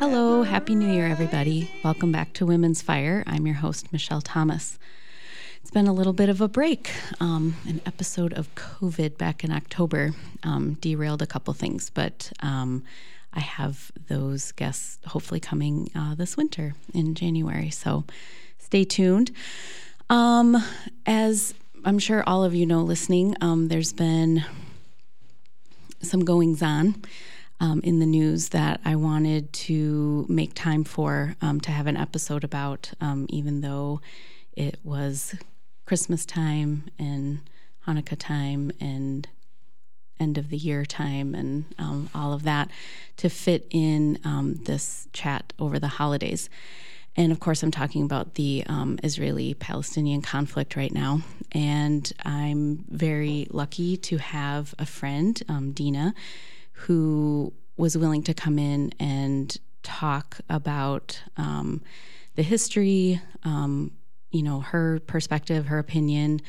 Hello, Happy New Year, everybody. Welcome back to Women's Fire. I'm your host, Michelle Thomas. It's been a little bit of a break. An episode of COVID back in October derailed a couple things, but I have those guests hopefully coming this winter in January, so stay tuned. As I'm sure all of you know listening, there's been some goings-on in the news that I wanted to make time for, to have an episode about, even though it was Christmas time and Hanukkah time and end of the year time and all of that, to fit in this chat over the holidays. And of course, I'm talking about the Israeli-Palestinian conflict right now. And I'm very lucky to have a friend, Dina, who was willing to come in and talk about the history, you know, her perspective, her opinion.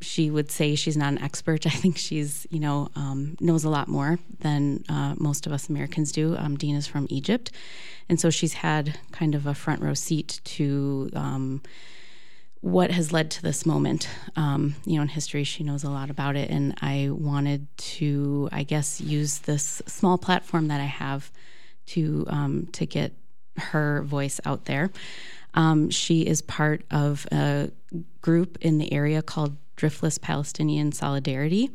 She would say she's not an expert. I think she's, you know, knows a lot more than most of us Americans do. Dina's from Egypt. And so she's had kind of a front row seat to what has led to this moment. You know, in history, she knows a lot about it. And I wanted to, I guess, use this small platform that I have to get her voice out there. She is part of a group in the area called Driftless Palestinian Solidarity,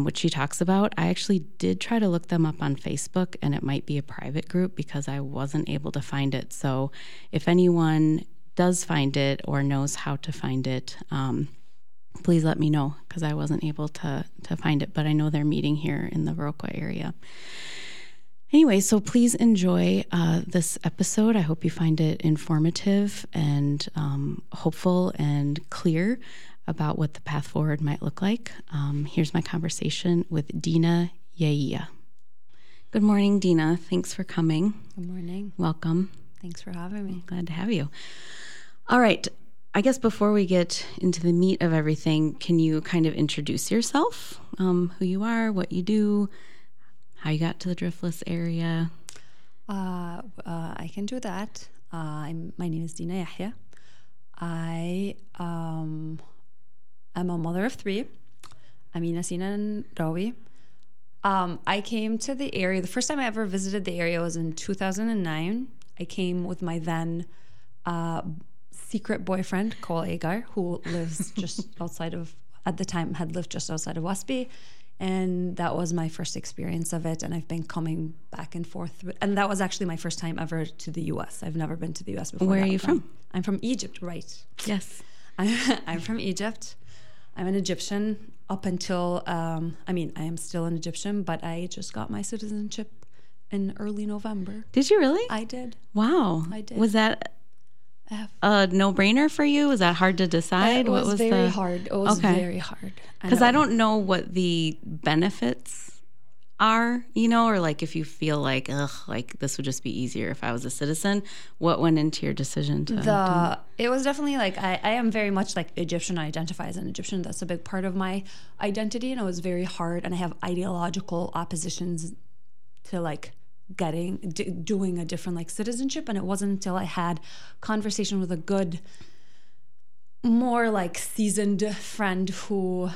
which she talks about. I actually did try to look them up on Facebook, and it might be a private group because I wasn't able to find it. So if anyone does find it or knows how to find it, please let me know, because I wasn't able to find it. But I know they're meeting here in the Viroqua area. Anyway, so please enjoy this episode. I hope you find it informative and hopeful and clear about what the path forward might look like. Here's my conversation with Dina Yehia. Good morning, Dina. Thanks for coming. Good morning. Welcome. Thanks for having me. Glad to have you. All right. I guess before we get into the meat of everything, can you kind of introduce yourself, who you are, what you do, how you got to the Driftless area? I can do that. My name is Dina Yehia. I am a mother of three. Amina, Sina, and Rawi. I came to the area, the first time I ever visited the area was in 2009. I came with my then secret boyfriend, Cole Agar, who lives just outside of, at the time, had lived just outside of Wasby. And that was my first experience of it. And I've been coming back and forth. And that was actually my first time ever to the U.S. I've never been to the U.S. before. Where are you from? I'm from Egypt, right. Yes. I'm from Egypt. I'm an Egyptian up until, I am still an Egyptian, but I just got my citizenship in early November. Did you really? I did. Wow. I did. Was that a no-brainer for you? Was that hard to decide? It was very hard. It was very hard. Because I don't know what the benefits are, you know, or like if you feel like, this would just be easier if I was a citizen. What went into your decision to It was definitely like, I am very much like Egyptian. I identify as an Egyptian. That's a big part of my identity. And it was very hard. And I have ideological oppositions to like doing a different like citizenship, and it wasn't until I had conversation with a good, more like seasoned friend who,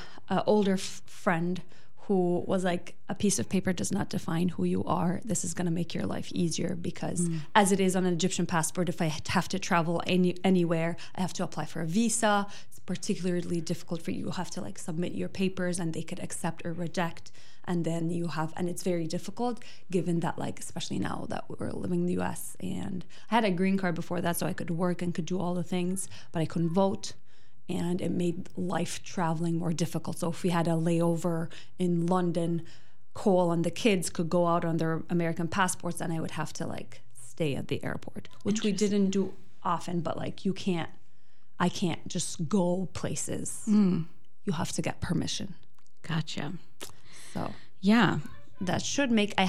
older friend who was like, a piece of paper does not define who you are. This is going to make your life easier because as it is on an Egyptian passport, if I have to travel anywhere, I have to apply for a visa. It's particularly difficult for you. You have to like submit your papers and they could accept or reject. And then you have, and it's very difficult given that like, especially now that we're living in the US, and I had a green card before that, so I could work and could do all the things, but I couldn't vote. And it made life traveling more difficult. So if we had a layover in London, Cole and the kids could go out on their American passports and I would have to like stay at the airport, which we didn't do often, but like I can't just go places. You have to get permission. Gotcha. So yeah, that should make, I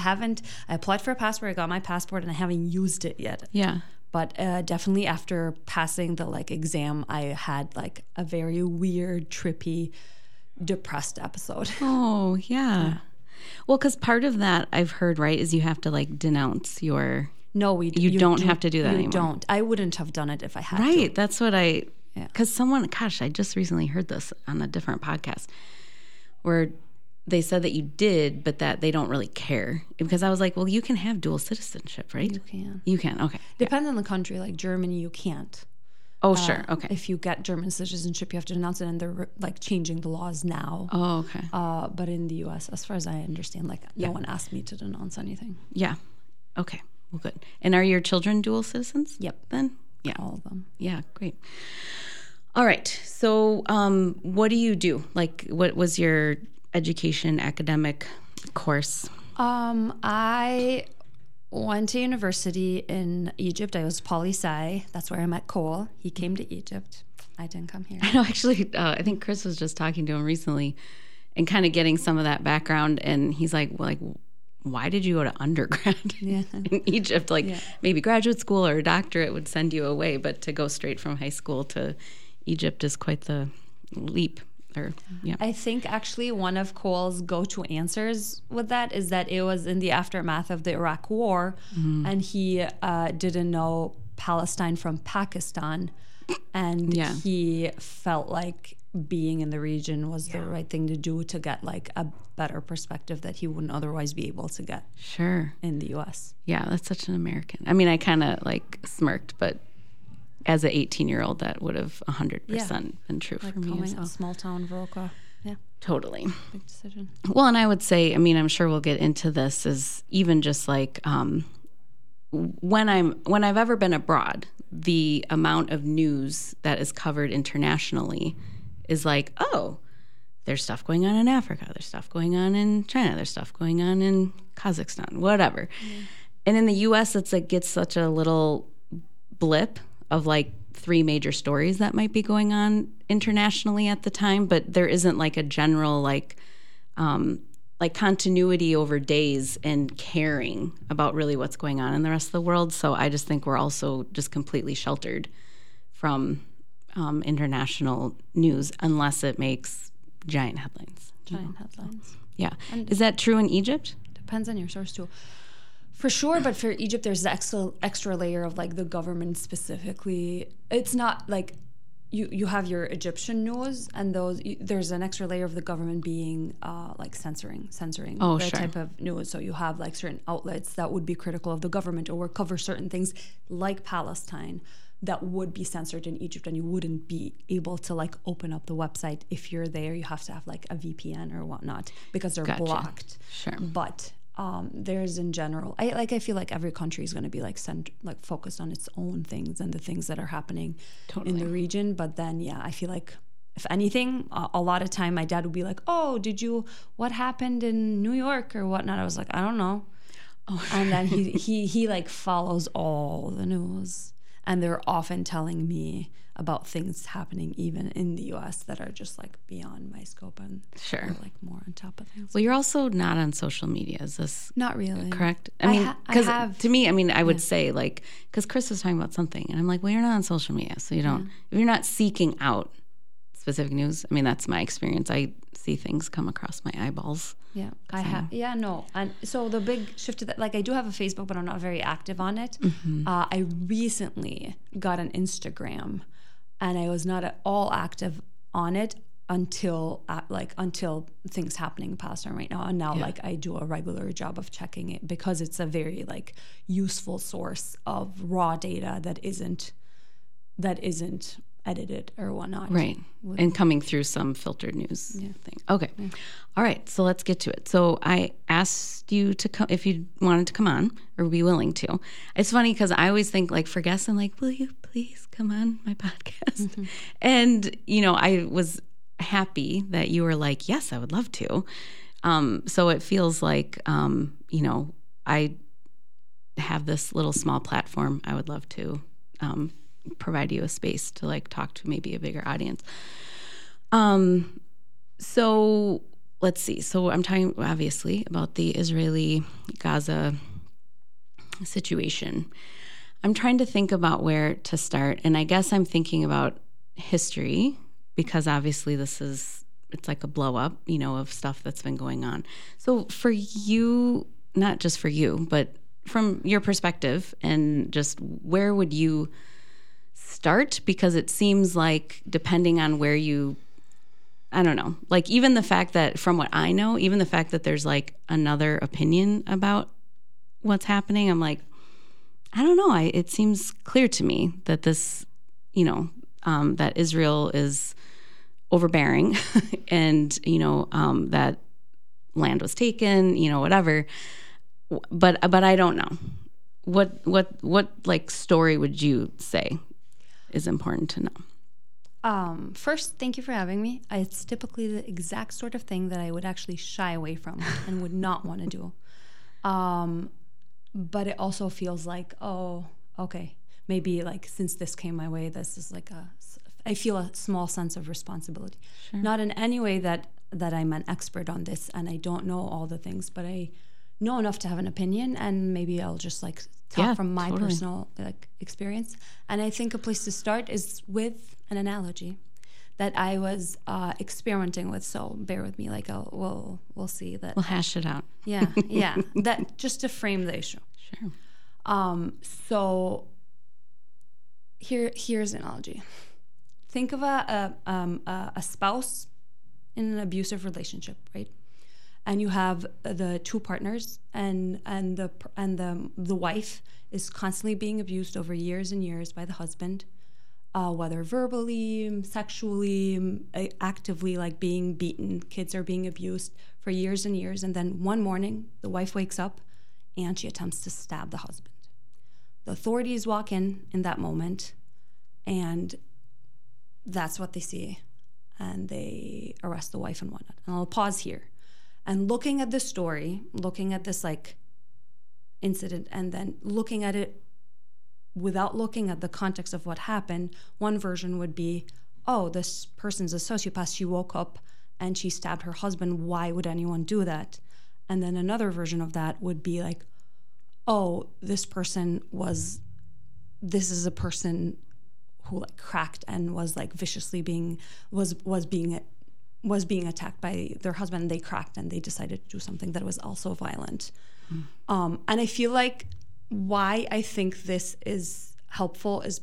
applied for a passport, I got my passport and I haven't used it yet. Yeah. But definitely after passing the like exam, I had like a very weird, trippy, depressed episode. Oh yeah. Well, because part of that I've heard, right, is you have to like denounce your... No, we do. You don't have to do that anymore. You don't. I wouldn't have done it if I had to. Right, that's what I... Because someone, gosh, I just recently heard this on a different podcast where they said that you did, but that they don't really care. Because I was like, well, you can have dual citizenship, right? You can. You can, okay. Depends on the country. Like Germany, you can't. Oh, sure, okay. If you get German citizenship, you have to denounce it, and they're like changing the laws now. Oh, okay. But in the U.S., as far as I understand, like no one asked me to denounce anything. Yeah, okay, well, good. And are your children dual citizens? Yep. Then? Yeah. All of them. Yeah, great. All right. So what do you do? Like, what was your education academic course? I went to university in Egypt. I was poli-sci. That's where I met Cole. He came to Egypt. I didn't come here. I know, actually, I think Chris was just talking to him recently and kind of getting some of that background. And he's like, well, like, why did you go to undergrad in Egypt? Like maybe graduate school or a doctorate would send you away, but to go straight from high school to Egypt is quite the leap. Or I think actually one of Cole's go-to answers with that is that it was in the aftermath of the Iraq War, and he didn't know Palestine from Pakistan, and he felt like being in the region was the right thing to do to get like a better perspective that he wouldn't otherwise be able to get in the US. Yeah, that's such an American. I mean, I kind of like smirked, but as an 18-year-old, that would have 100% been true like for me. Coming small town, Volca. Yeah. Totally. Big decision. Well, and I would say, I mean, I'm sure we'll get into this, is even just like when I've ever been abroad, the amount of news that is covered internationally is like, oh, there's stuff going on in Africa, there's stuff going on in China, there's stuff going on in Kazakhstan, whatever. Mm-hmm. And in the U.S., it's like gets such a little blip of like three major stories that might be going on internationally at the time, but there isn't like a general like continuity over days and caring about really what's going on in the rest of the world. So I just think we're also just completely sheltered from international news unless it makes giant headlines. Yeah. And is that true in Egypt? Depends on your source too. For sure, but for Egypt, there's the extra layer of like the government specifically. It's not like you have your Egyptian news, and there's an extra layer of the government being like censoring that type of news. So you have like certain outlets that would be critical of the government or cover certain things like Palestine that would be censored in Egypt, and you wouldn't be able to like open up the website. If you're there, you have to have like a VPN or whatnot because they're blocked. Sure. But there's in general, I feel like every country is going to be like focused on its own things and the things that are happening in the region. But then, I feel like if anything, a lot of time my dad would be like, oh, what happened in New York or whatnot? I was like, I don't know. Oh. And then he like follows all the news. And they're often telling me about things happening even in the U.S. that are just like beyond my scope and like more on top of things. Well, you're also not on social media. Is this not really correct? I mean, because to me, I mean, I would say like, because Chris was talking about something and I'm like, well, you're not on social media. So you don't, if you're not seeking out specific news, I mean, that's my experience. I see things come across my eyeballs. Yeah, And so the big shift to that, like I do have a Facebook, but I'm not very active on it. Mm-hmm. I recently got an Instagram, and I was not at all active on it until things happening in Palestine right now. And now like I do a regular job of checking it because it's a very like useful source of raw data that isn't edited or whatnot. Right. And coming through some filtered news thing. Okay. Yeah. All right. So let's get to it. So I asked you to come if you wanted to come on or be willing to. It's funny because I always think like for guests, I'm like, will you please come on my podcast? Mm-hmm. And, you know, I was happy that you were like, yes, I would love to. So it feels like, you know, I have this little small platform. I would love to provide you a space to like talk to maybe a bigger audience. So let's see. So I'm talking obviously about the Israeli-Gaza situation. I'm trying to think about where to start, and I guess I'm thinking about history because obviously this is it's like a blow up, you know, of stuff that's been going on. So for you, not just for you, but from your perspective, and just where would you start? Because it seems like, depending on where you, I don't know, like even the fact that, from what I know, even the fact that there's like another opinion about what's happening, I'm like, I don't know. It seems clear to me that this, you know, that Israel is overbearing and, you know, that land was taken, you know, whatever. But I don't know. What like story would you say is important to know? First, thank you for having me. It's typically the exact sort of thing that I would actually shy away from and would not want to do. But it also feels like, oh, okay, maybe like since this came my way, this is like I feel a small sense of responsibility. Sure. Not in any way that I'm an expert on this and I don't know all the things, but I know enough to have an opinion, and maybe I'll just like talk from my personal like experience. And I think a place to start is with an analogy that I was experimenting with, so bear with me. Like we'll see that. We'll hash it out. Yeah. That just to frame the issue. Sure. So here's an analogy. Think of a spouse in an abusive relationship, right? And you have the two partners, and the wife is constantly being abused over years and years by the husband. Whether verbally, sexually, actively, like being beaten, kids are being abused for years and years. And then one morning, the wife wakes up and she attempts to stab the husband. The authorities walk in that moment, and that's what they see. And they arrest the wife and whatnot. And I'll pause here. And looking at this story, looking at this like incident, and then looking at it without looking at the context of what happened, one version would be, oh, this person's a sociopath. She woke up and she stabbed her husband. Why would anyone do that? And then another version of that would be like, oh, this is a person who like cracked and was like viciously being attacked by their husband. They cracked and they decided to do something that was also violent. Mm. And I feel like why I think this framework is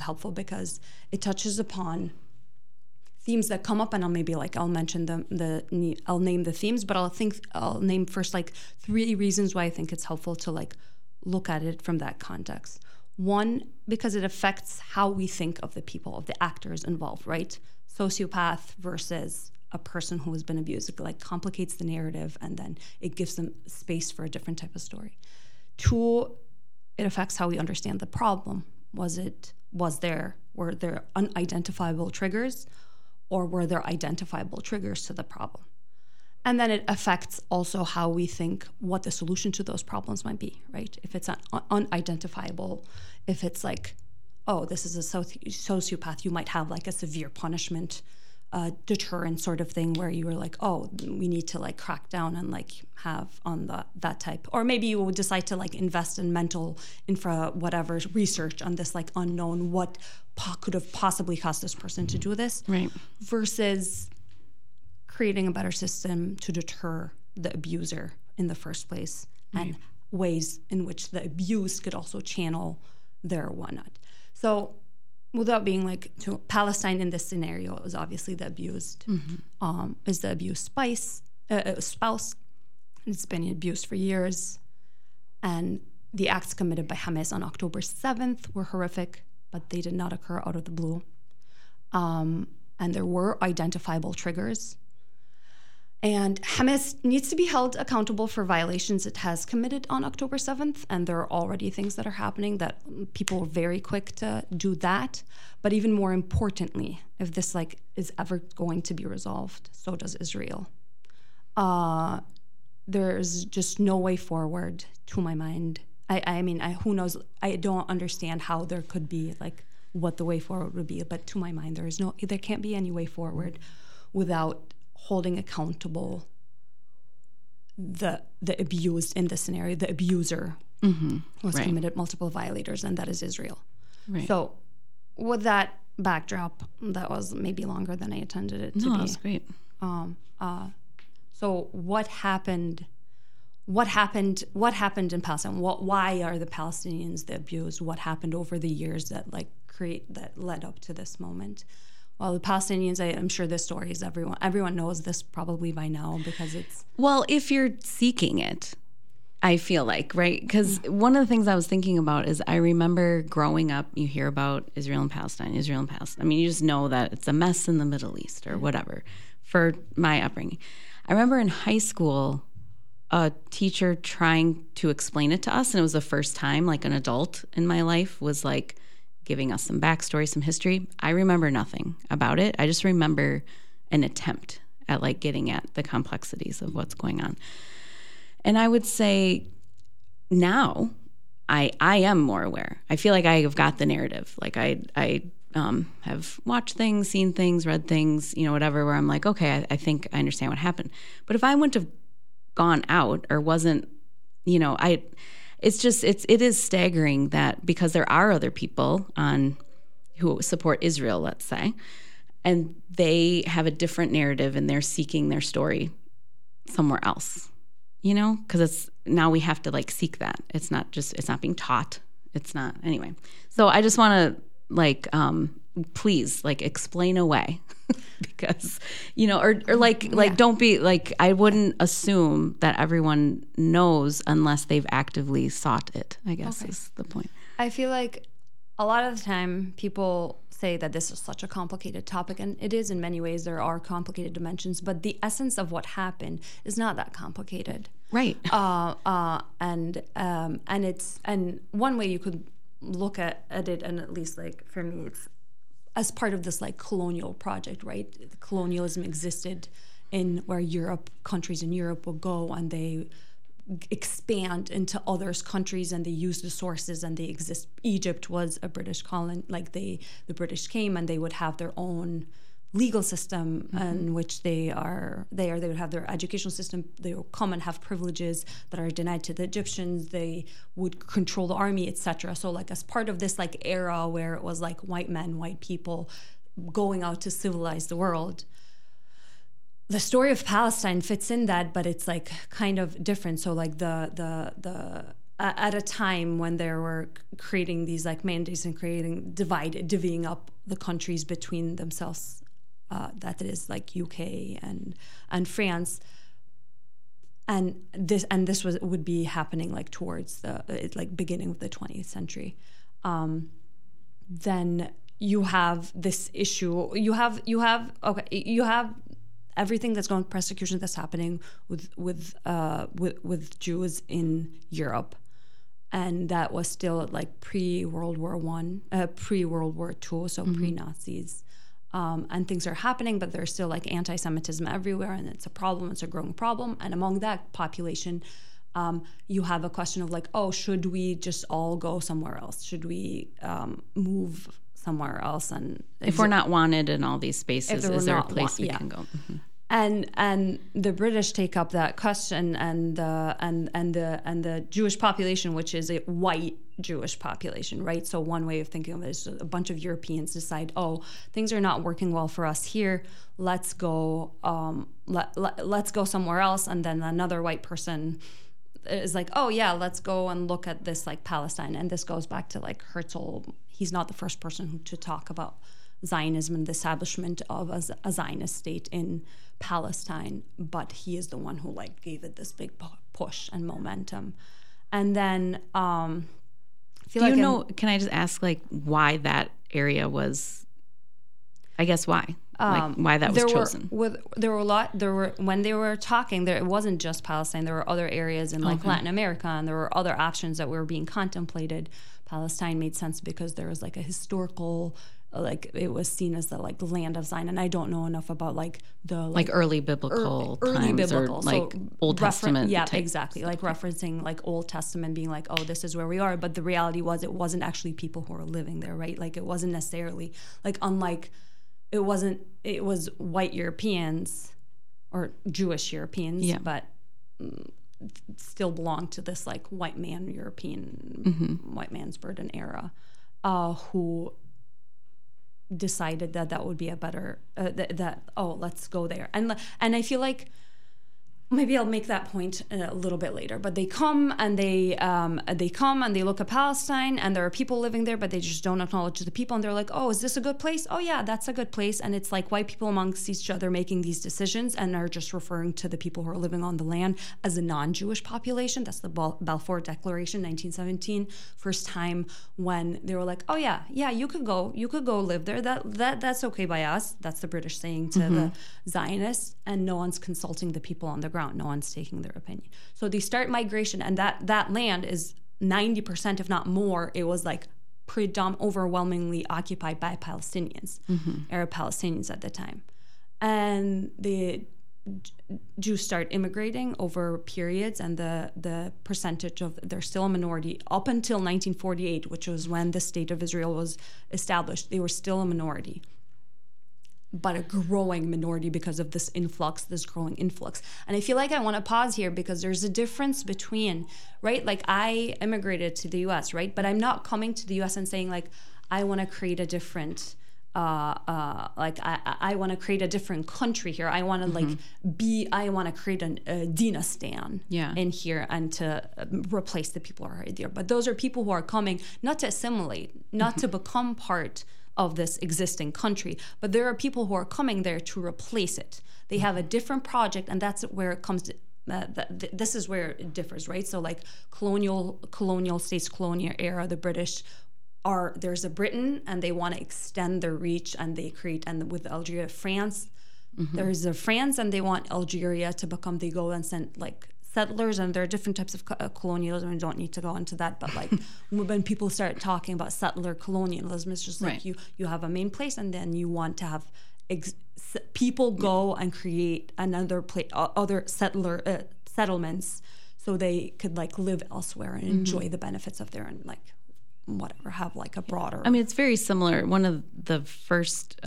helpful because it touches upon themes that come up, and I'll name the themes, but I'll name first like three reasons why I think it's helpful to like look at it from that context. One, because it affects how we think of the people, of the actors involved, right? Sociopath versus a person who has been abused. It like complicates the narrative, and then it gives them space for a different type of story. Two, it affects how we understand the problem. Were there unidentifiable triggers, or were there identifiable triggers to the problem? And then it affects also how we think what the solution to those problems might be, right? If it's unidentifiable, if it's like, oh, this is a sociopath, you might have like a severe punishment, deterrent sort of thing, where you were like, oh, we need to like crack down and like have on that type. Or maybe you will decide to like invest in mental infra whatever research on this like unknown, what could have possibly caused this person to do this, right? Versus creating a better system to deter the abuser in the first place, right? And ways in which the abused could also channel their whatnot. So without being like, to Palestine in this scenario, it was obviously the abused, mm-hmm. Is the abused spouse. It's been abused for years. And the acts committed by Hamas on October 7th were horrific, but they did not occur out of the blue. And there were identifiable triggers. And Hamas needs to be held accountable for violations it has committed on October 7th. And there are already things that are happening that people are very quick to do that. But even more importantly, if this like is ever going to be resolved, so does Israel. There's just no way forward, to my mind. I mean, who knows? I don't understand how there could be like what the way forward would be. But to my mind, there can't be any way forward without holding accountable the abused in this scenario, the abuser mm-hmm. was committed multiple violators, and that is Israel. Right. So with that backdrop that was maybe longer than I intended it to be. No, that's great. So what happened in Palestine? Why are the Palestinians the abused? What happened over the years that led up to this moment? Well, the Palestinians, I'm sure this story is everyone knows this probably by now because it's... Well, if you're seeking it, I feel like, right? Because one of the things I was thinking about is I remember growing up, you hear about Israel and Palestine. I mean, you just know that it's a mess in the Middle East or whatever for my upbringing. I remember in high school, a teacher trying to explain it to us, and it was the first time, like an adult in my life was like giving us some backstory, some history. I remember nothing about it. I just remember an attempt at like getting at the complexities of what's going on. And I would say now I am more aware. I feel like I have got the narrative. Like I have watched things, seen things, read things, you know, whatever, where I'm like, okay, I think I understand what happened. But if I wouldn't have gone out or wasn't, you know, it is staggering that because there are other people who support Israel, let's say, and they have a different narrative and they're seeking their story somewhere else. You know, because it's now we have to like seek that. It's not being taught. It's not, anyway. So I just want to like, please like explain away because, you know, or don't be like, I wouldn't assume that everyone knows unless they've actively sought it, I guess is the point. I feel like a lot of the time people say that this is such a complicated topic, and it is in many ways. There are complicated dimensions, but the essence of what happened is not that complicated, right? And one way you could look at it, and at least like for me, it's as part of this like colonial project, right? Colonialism existed in where countries in Europe would go and they expand into other countries and they use the sources and they exist. Egypt was a British colony, like the British came and they would have their own legal system in which they would have their educational system. They would come and have privileges that are denied to the Egyptians. They would control the army, etc. So like as part of this like era where it was like white men, white people going out to civilize the world, the story of Palestine fits in that, but it's like kind of different. So like the at a time when they were creating these like mandates and divying up the countries between themselves, that is like UK and France, and this would be happening like towards the like beginning of the 20th century. Then you have this issue. You have everything that's going, persecution that's happening with Jews in Europe, and that was still like pre World War II, so pre-Nazis, and things are happening, but there's still like anti-Semitism everywhere, and it's a problem. It's a growing problem, and among that population, you have a question of like, oh, should we just all go somewhere else? Should we move somewhere else? And if we're not wanted in all these spaces, is there a place we can go? Mm-hmm. And the British take up that question, and the Jewish population, which is a white Jewish population, right? So one way of thinking of it is a bunch of Europeans decide, oh, things are not working well for us here. Let's go let's go somewhere else. And then another white person is like, oh yeah, let's go and look at this like Palestine. And this goes back to like Herzl. He's not the first person to talk about Zionism and the establishment of a Zionist state in Palestine, but he is the one who like gave it this big push and momentum. And then, can I just ask like why that area was? I guess why. Why that was chosen? When they were talking, it wasn't just Palestine. There were other areas in like Latin America, and there were other options that were being contemplated. Palestine made sense because there was like a historical, like it was seen as the like land of Zion. And I don't know enough about like the like early biblical times, or like Old Testament. Yeah, exactly. Like referencing like Old Testament, being like, oh, this is where we are. But the reality was, it wasn't actually people who were living there, right? Like it wasn't necessarily like it was white Europeans or Jewish Europeans, but still belonged to this like white man European, white man's burden era, who decided that that would be a better let's go there. And I feel like maybe I'll make that point a little bit later. But they come and they look at Palestine, and there are people living there, but they just don't acknowledge the people. And they're like, oh, is this a good place? Oh, yeah, that's a good place. And it's like white people amongst each other making these decisions and are just referring to the people who are living on the land as a non-Jewish population. That's the Balfour Declaration, 1917, first time when they were like, oh, yeah, you could go live there. That's okay by us. That's the British saying to the Zionists. And no one's consulting the people on the ground. No one's taking their opinion. So they start migration, and that land is 90%, if not more, it was like overwhelmingly occupied by Palestinians, Arab Palestinians at the time. And the Jews start immigrating over periods, and the percentage of, they're still a minority up until 1948, which was when the State of Israel was established. They were still a minority, but a growing minority because of this growing influx. And I feel like I want to pause here because there's a difference between, right, like I immigrated to the U.S., right? But I'm not coming to the U.S. and saying, like, I want to create a different, I want to create a different country here. I want to, I want to create a Dinistan in here and to replace the people who are there. But those are people who are coming not to assimilate, not to become part of this existing country, but there are people who are coming there to replace it. They have a different project, and that's where it comes to, this is where it differs, right? So like colonial states, colonial era, the British there's a Britain, and they want to extend their reach, and they create, and with Algeria, France, there's a France, and they want Algeria to become, they go and send like settlers, and there are different types of colonialism. I don't need to go into that, but like when people start talking about settler colonialism, it's just like you have a main place, and then you want to have people go and create another place, other settler settlements, so they could like live elsewhere and enjoy the benefits of their own, like whatever, have like a broader. I mean, it's very similar. One of the first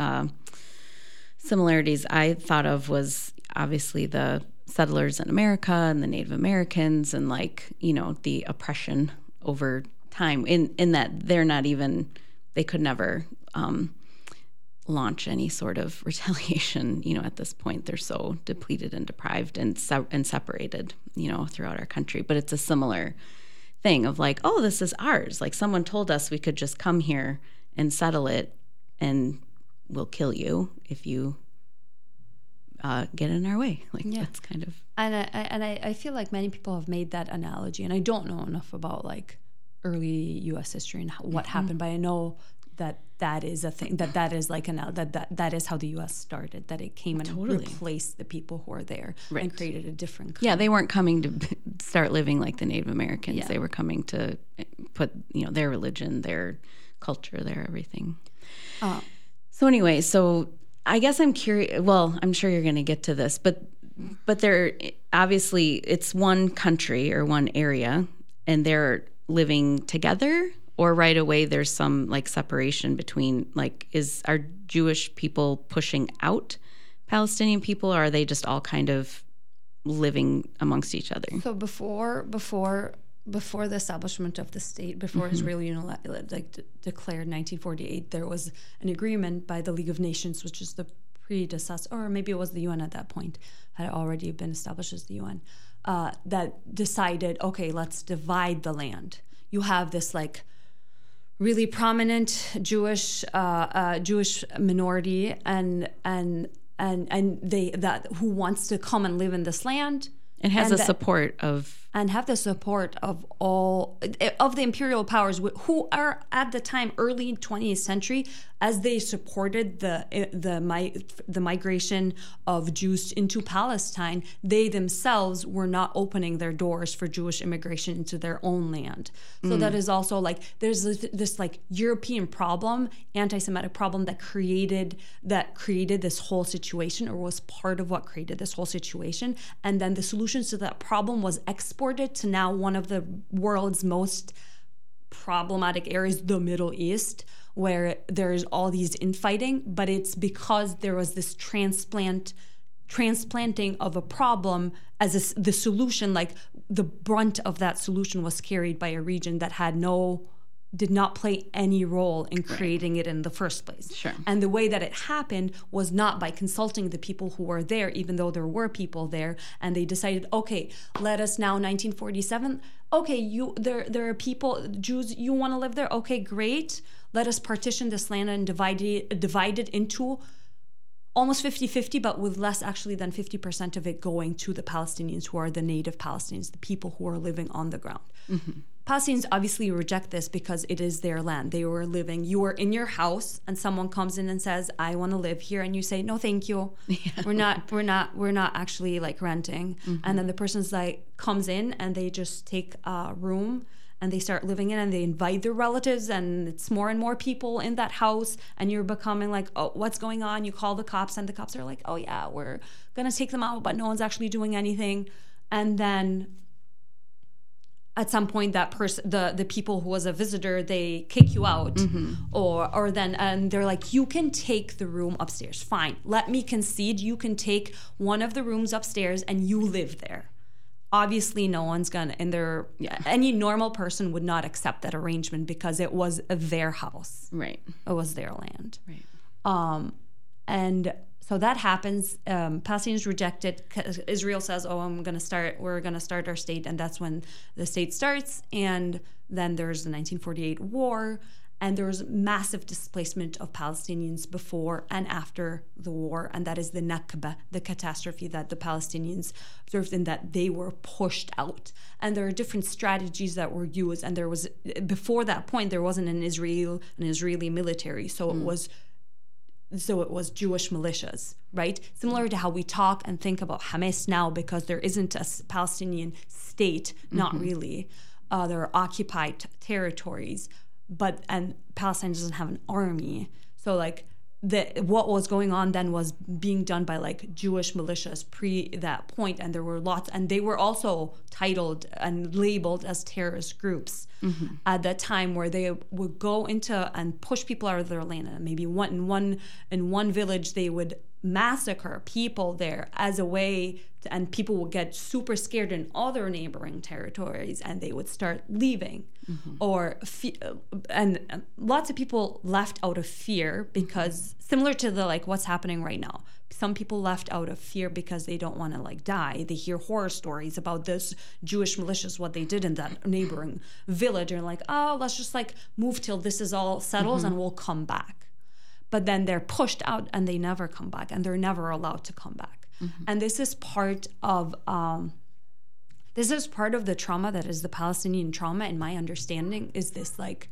similarities I thought of was obviously the settlers in America and the Native Americans, and like, you know, the oppression over time in that they're not even, they could never launch any sort of retaliation, you know, at this point. They're so depleted and deprived and separated, you know, throughout our country. But it's a similar thing of like, oh, this is ours. Like someone told us we could just come here and settle it, and we'll kill you if you get in our way. Like that's kind of, and I feel like many people have made that analogy, and I don't know enough about like early U.S. history and what happened, but I know that is a thing that is like that is how the U.S. started, that it came and replaced the people who are there and created a different country. Yeah, they weren't coming to start living like the Native Americans. They were coming to put, you know, their religion, their culture, their everything. So anyway, so I guess I'm curious, well, I'm sure you're going to get to this, but there, obviously, it's one country or one area, and they're living together, or right away there's some, like, separation between, like, are Jewish people pushing out Palestinian people, or are they just all kind of living amongst each other? So before the establishment of the state, before Israel declared 1948, there was an agreement by the League of Nations, which is the predecessor, or maybe it was the UN at that point, had already been established as the UN, that decided, okay, let's divide the land. You have this like really prominent Jewish minority, and they who wants to come and live in this land. It has the support of... And have the support of all... Of the imperial powers, who are at the time, early 20th century, as they supported the migration of Jews into Palestine, they themselves were not opening their doors for Jewish immigration into their own land. So that is also like... There's this like European problem, anti-Semitic problem that created this whole situation, or was part of what created this whole situation. And then the solutions to that problem was exported to now one of the world's most problematic areas, the Middle East, where there's all these infighting, but it's because there was this transplanting of a problem as the solution, like the brunt of that solution was carried by a region that had no did not play any role in creating it in the first place. Sure. And the way that it happened was not by consulting the people who were there, even though there were people there, and they decided, okay, let us now 1947, okay, there are people, Jews, you want to live there? Okay, great. Let us partition this land and divide it into almost 50-50, but with less actually than 50% of it going to the Palestinians who are the native Palestinians, the people who are living on the ground. Mm-hmm. Palestinians obviously reject this because it is their land. They were living, you were in your house and someone comes in and says, I want to live here. And you say, no, thank you. Yeah. We're not actually like renting. Mm-hmm. And then the person's like, comes in and they just take a room and they start living in and they invite their relatives and it's more and more people in that house. And you're becoming like, oh, what's going on? You call the cops and the cops are like, oh yeah, we're going to take them out, but no one's actually doing anything. And then at some point, that person, the people who was a visitor, they kick you out, mm-hmm. or then, and they're like, you can take the room upstairs. Fine, let me concede. You can take one of the rooms upstairs, and you live there. Obviously, no one's gonna, and any normal person would not accept that arrangement because it was their house, right? It was their land, right? And so that happens. Palestinians reject it. Israel says, oh, we're going to start our state. And that's when the state starts. And then there's the 1948 war. And there was massive displacement of Palestinians before and after the war. And that is the Nakba, the catastrophe that the Palestinians observed in that they were pushed out. And there are different strategies that were used. And there was, before that point, there wasn't an Israeli military. So it was Jewish militias, right? Similar to how we talk and think about Hamas now, because there isn't a Palestinian state, not mm-hmm. really. There are occupied territories, and Palestine doesn't have an army. So like what was going on then was being done by like Jewish militias pre that point, and there were lots, and they were also titled and labeled as terrorist groups mm-hmm. at that time, where they would go into and push people out of their land. And maybe in one village they would massacre people there as a way to, and people would get super scared in other neighboring territories and they would start leaving mm-hmm. and lots of people left out of fear because similar to the like what's happening right now, some people left out of fear because they don't want to like die. They hear horror stories about this Jewish militias, what they did in that neighboring village, and like, oh, let's just like move till this is all settles mm-hmm. and we'll come back. But then they're pushed out and they never come back, and they're never allowed to come back. Mm-hmm. And this is part of the trauma that is the Palestinian trauma, in my understanding, is this like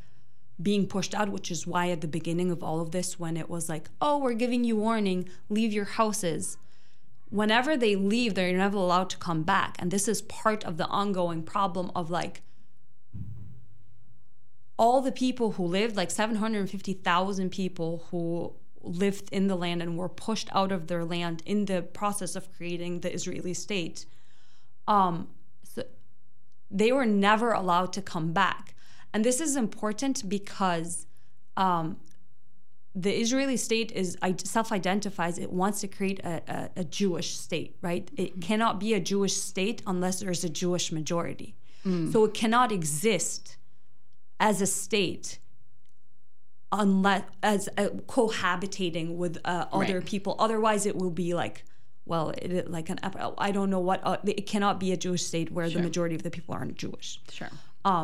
being pushed out, which is why at the beginning of all of this, when it was like, oh, we're giving you warning, leave your houses. Whenever they leave, they're never allowed to come back. And this is part of the ongoing problem of like, all the people who lived, like 750,000 people who lived in the land and were pushed out of their land in the process of creating the Israeli state, so they were never allowed to come back. And this is important because the Israeli state is self-identifies. It wants to create a Jewish state, right? It mm-hmm. cannot be a Jewish state unless there's a Jewish majority. Mm. So it cannot exist as a state, unless as cohabitating with other right. people. Otherwise, it will be like, well, I don't know what. It cannot be a Jewish state where sure. the majority of the people aren't Jewish. Sure.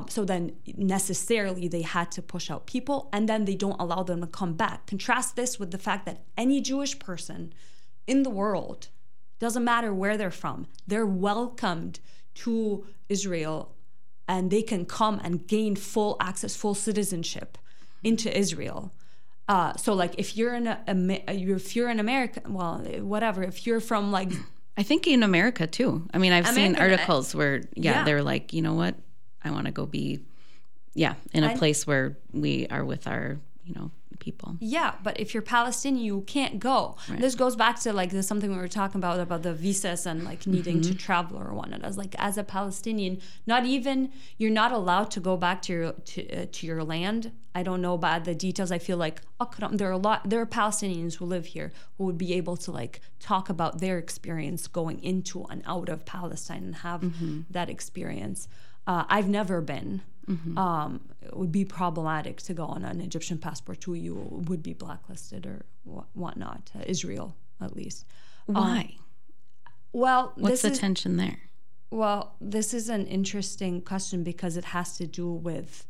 So then necessarily they had to push out people, and then they don't allow them to come back. Contrast this with the fact that any Jewish person in the world, doesn't matter where they're from, they're welcomed to Israel, and they can come and gain full access, full citizenship into Israel. So like if you're in America, well, whatever, if you're from like... I think in America too. I mean, I've seen articles where, they're like, you know what? I want to go be, in a place where we are with our, people. Yeah, but if you're Palestinian, you can't go. Right. This goes back to like there's something we were talking about the visas and like needing mm-hmm. to travel or whatnot. As like as a Palestinian, you're not allowed to go back to your land. I don't know about the details. I feel like there are Palestinians who live here who would be able to like talk about their experience going into and out of Palestine and have mm-hmm. that experience. I've never been. Mm-hmm. It would be problematic to go on an Egyptian passport too. You would be blacklisted or whatnot. Israel, at least. Why? Well, what's the tension there? Well, this is an interesting question because it has to do with,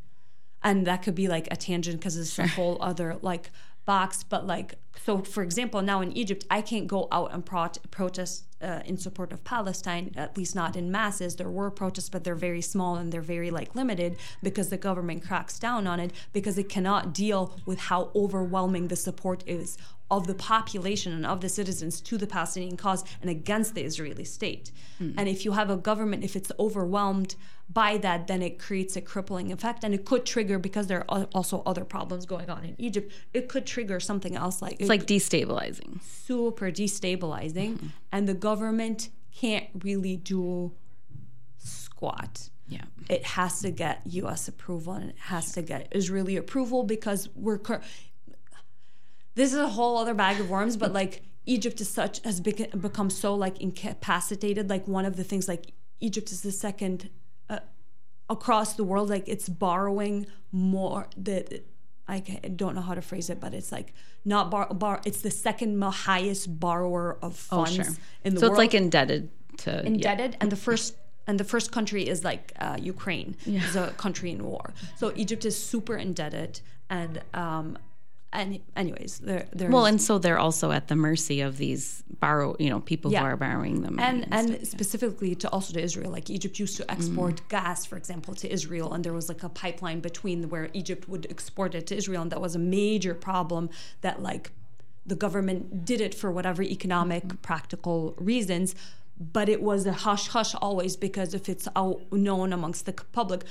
and that could be like a tangent because it's a whole other like box. But like, so for example, now in Egypt, I can't go out and protest in support of Palestine, at least not in masses. There were protests, but they're very small and they're very like limited because the government cracks down on it because it cannot deal with how overwhelming the support is of the population and of the citizens to the Palestinian cause and against the Israeli state. Mm. And if you have a government, if it's overwhelmed by that, then it creates a crippling effect, and it could trigger, because there are also other problems going on in Egypt, it could trigger something else. It's like destabilizing. Super destabilizing. Mm-hmm. And the government can't really do squat. Yeah, it has to get U.S. approval and it has to get Israeli approval because we're... This is a whole other bag of worms, but like Egypt is has become so like incapacitated. Like one of the things, like Egypt is the second across the world. Like it's borrowing more. I don't know how to phrase it, but it's like not it's the second highest borrower of funds in the world. So it's like indebted, yeah. And the first country is like Ukraine, yeah, is a country in war. So Egypt is super indebted and. And anyways, and so they're also at the mercy of these people yeah, who are borrowing them, and specifically to also to Israel. Like Egypt used to export gas, for example, to Israel, and there was like a pipeline between where Egypt would export it to Israel, and that was a major problem. That like the government did it for whatever economic practical reasons. But it was a hush-hush always, because if it's out known amongst the public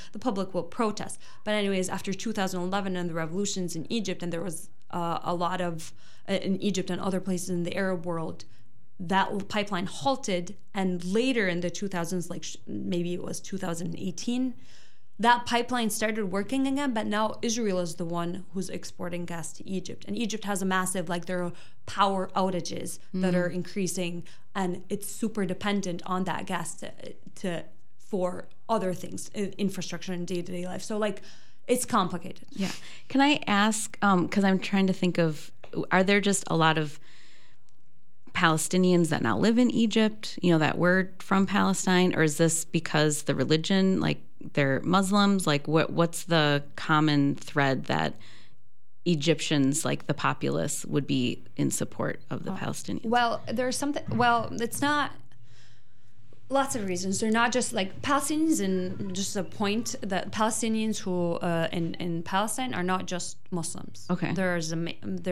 will protest. But anyways, after 2011 and the revolutions in Egypt, and there was a lot of, in Egypt and other places in the Arab world, that pipeline halted. And later in the 2000s, like maybe it was 2018, that pipeline started working again, but now Israel is the one who's exporting gas to Egypt. And Egypt has a massive, like there are power outages that are increasing, and it's super dependent on that gas to for other things, infrastructure and day-to-day life. So like, it's complicated. Yeah. Can I ask, because I'm trying to think of, are there just a lot of Palestinians that now live in Egypt, that were from Palestine, or is this because the religion, like they're Muslims? Like what's the common thread that Egyptians, like the populace, would be in support of the Palestinians? Well, there's something, it's not, lots of reasons. They're not just like Palestinians, and just a point that Palestinians who in Palestine are not just Muslims. Okay. There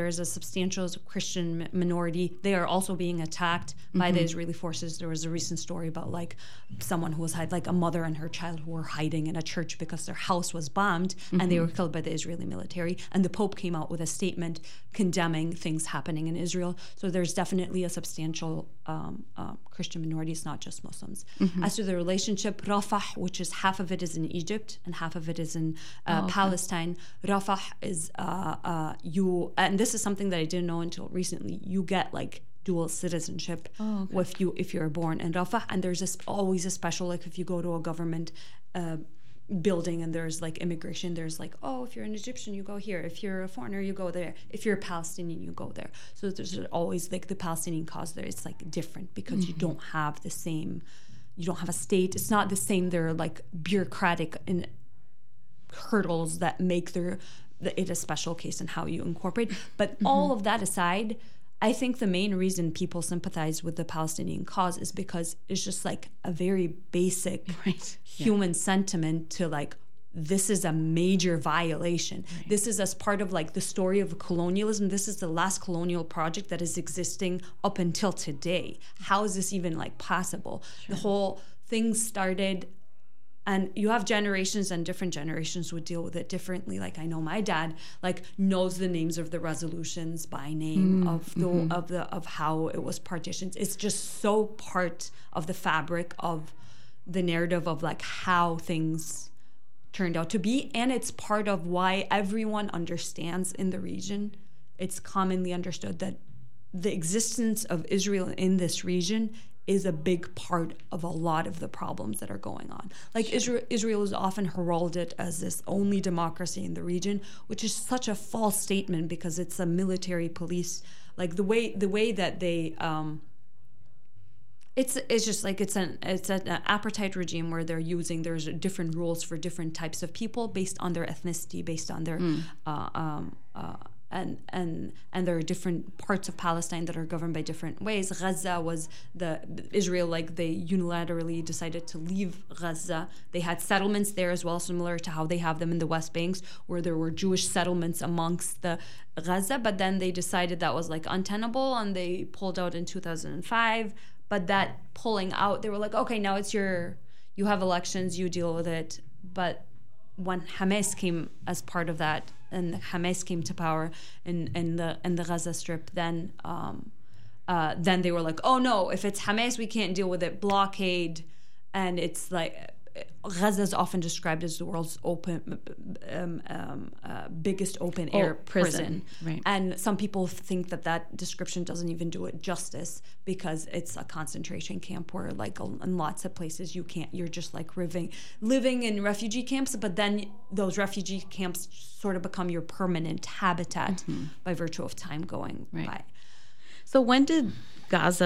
is a substantial Christian minority. They are also being attacked by the Israeli forces. There was a recent story about like someone who was like a mother and her child who were hiding in a church because their house was bombed and they were killed by the Israeli military. And the Pope came out with a statement condemning things happening in Israel. So there's definitely a substantial Christian minority. It's not just Muslims. As to the relationship, Rafah, which is half of it is in Egypt and half of it is in Palestine. Rafah is and this is something that I didn't know until recently. You get like dual citizenship if you're born in Rafah, and there's always a special, like if you go to a government building and there's like immigration, there's like, if you're an Egyptian you go here, if you're a foreigner you go there, if you're a Palestinian you go there. So there's always like the Palestinian cause there, it's like different because you don't have the same, you don't have a state, it's not the same. There are like bureaucratic and hurdles that make it a special case in how you incorporate, but all of that aside, I think the main reason people sympathize with the Palestinian cause is because it's just like a very basic human sentiment to like, this is a major violation. Right. This is as part of like the story of colonialism. This is the last colonial project that is existing up until today. How is this even like possible? Sure. The whole thing started, and you have generations, and different generations would deal with it differently. Like I know my dad like knows the names of the resolutions by name of how it was partitioned. It's just so part of the fabric of the narrative of like how things turned out to be, and it's part of why everyone understands in the region. It's commonly understood that the existence of Israel in this region is a big part of a lot of the problems that are going on. Like, Israel is often heralded as this only democracy in the region, which is such a false statement because it's a military police. Like, the way that they, it's just like it's an apartheid regime where they're using, there's different rules for different types of people based on their ethnicity, based on their and there are different parts of Palestine that are governed by different ways. Gaza was Israel, like, they unilaterally decided to leave Gaza. They had settlements there as well, similar to how they have them in the West Banks, where there were Jewish settlements amongst the Gaza, but then they decided that was, like, untenable, and they pulled out in 2005. But that pulling out, they were like, okay, now it's you have elections, you deal with it. But when Hamas came as part of that, and Hamas came to power in the Gaza Strip, then they were like, oh no, if it's Hamas, we can't deal with it. Blockade. And it's like, Gaza is often described as the world's biggest open-air prison. Right. And some people think that description doesn't even do it justice because it's a concentration camp where, like, in lots of places you can't, you're just, like, living in refugee camps, but then those refugee camps sort of become your permanent habitat by virtue of time going by. So because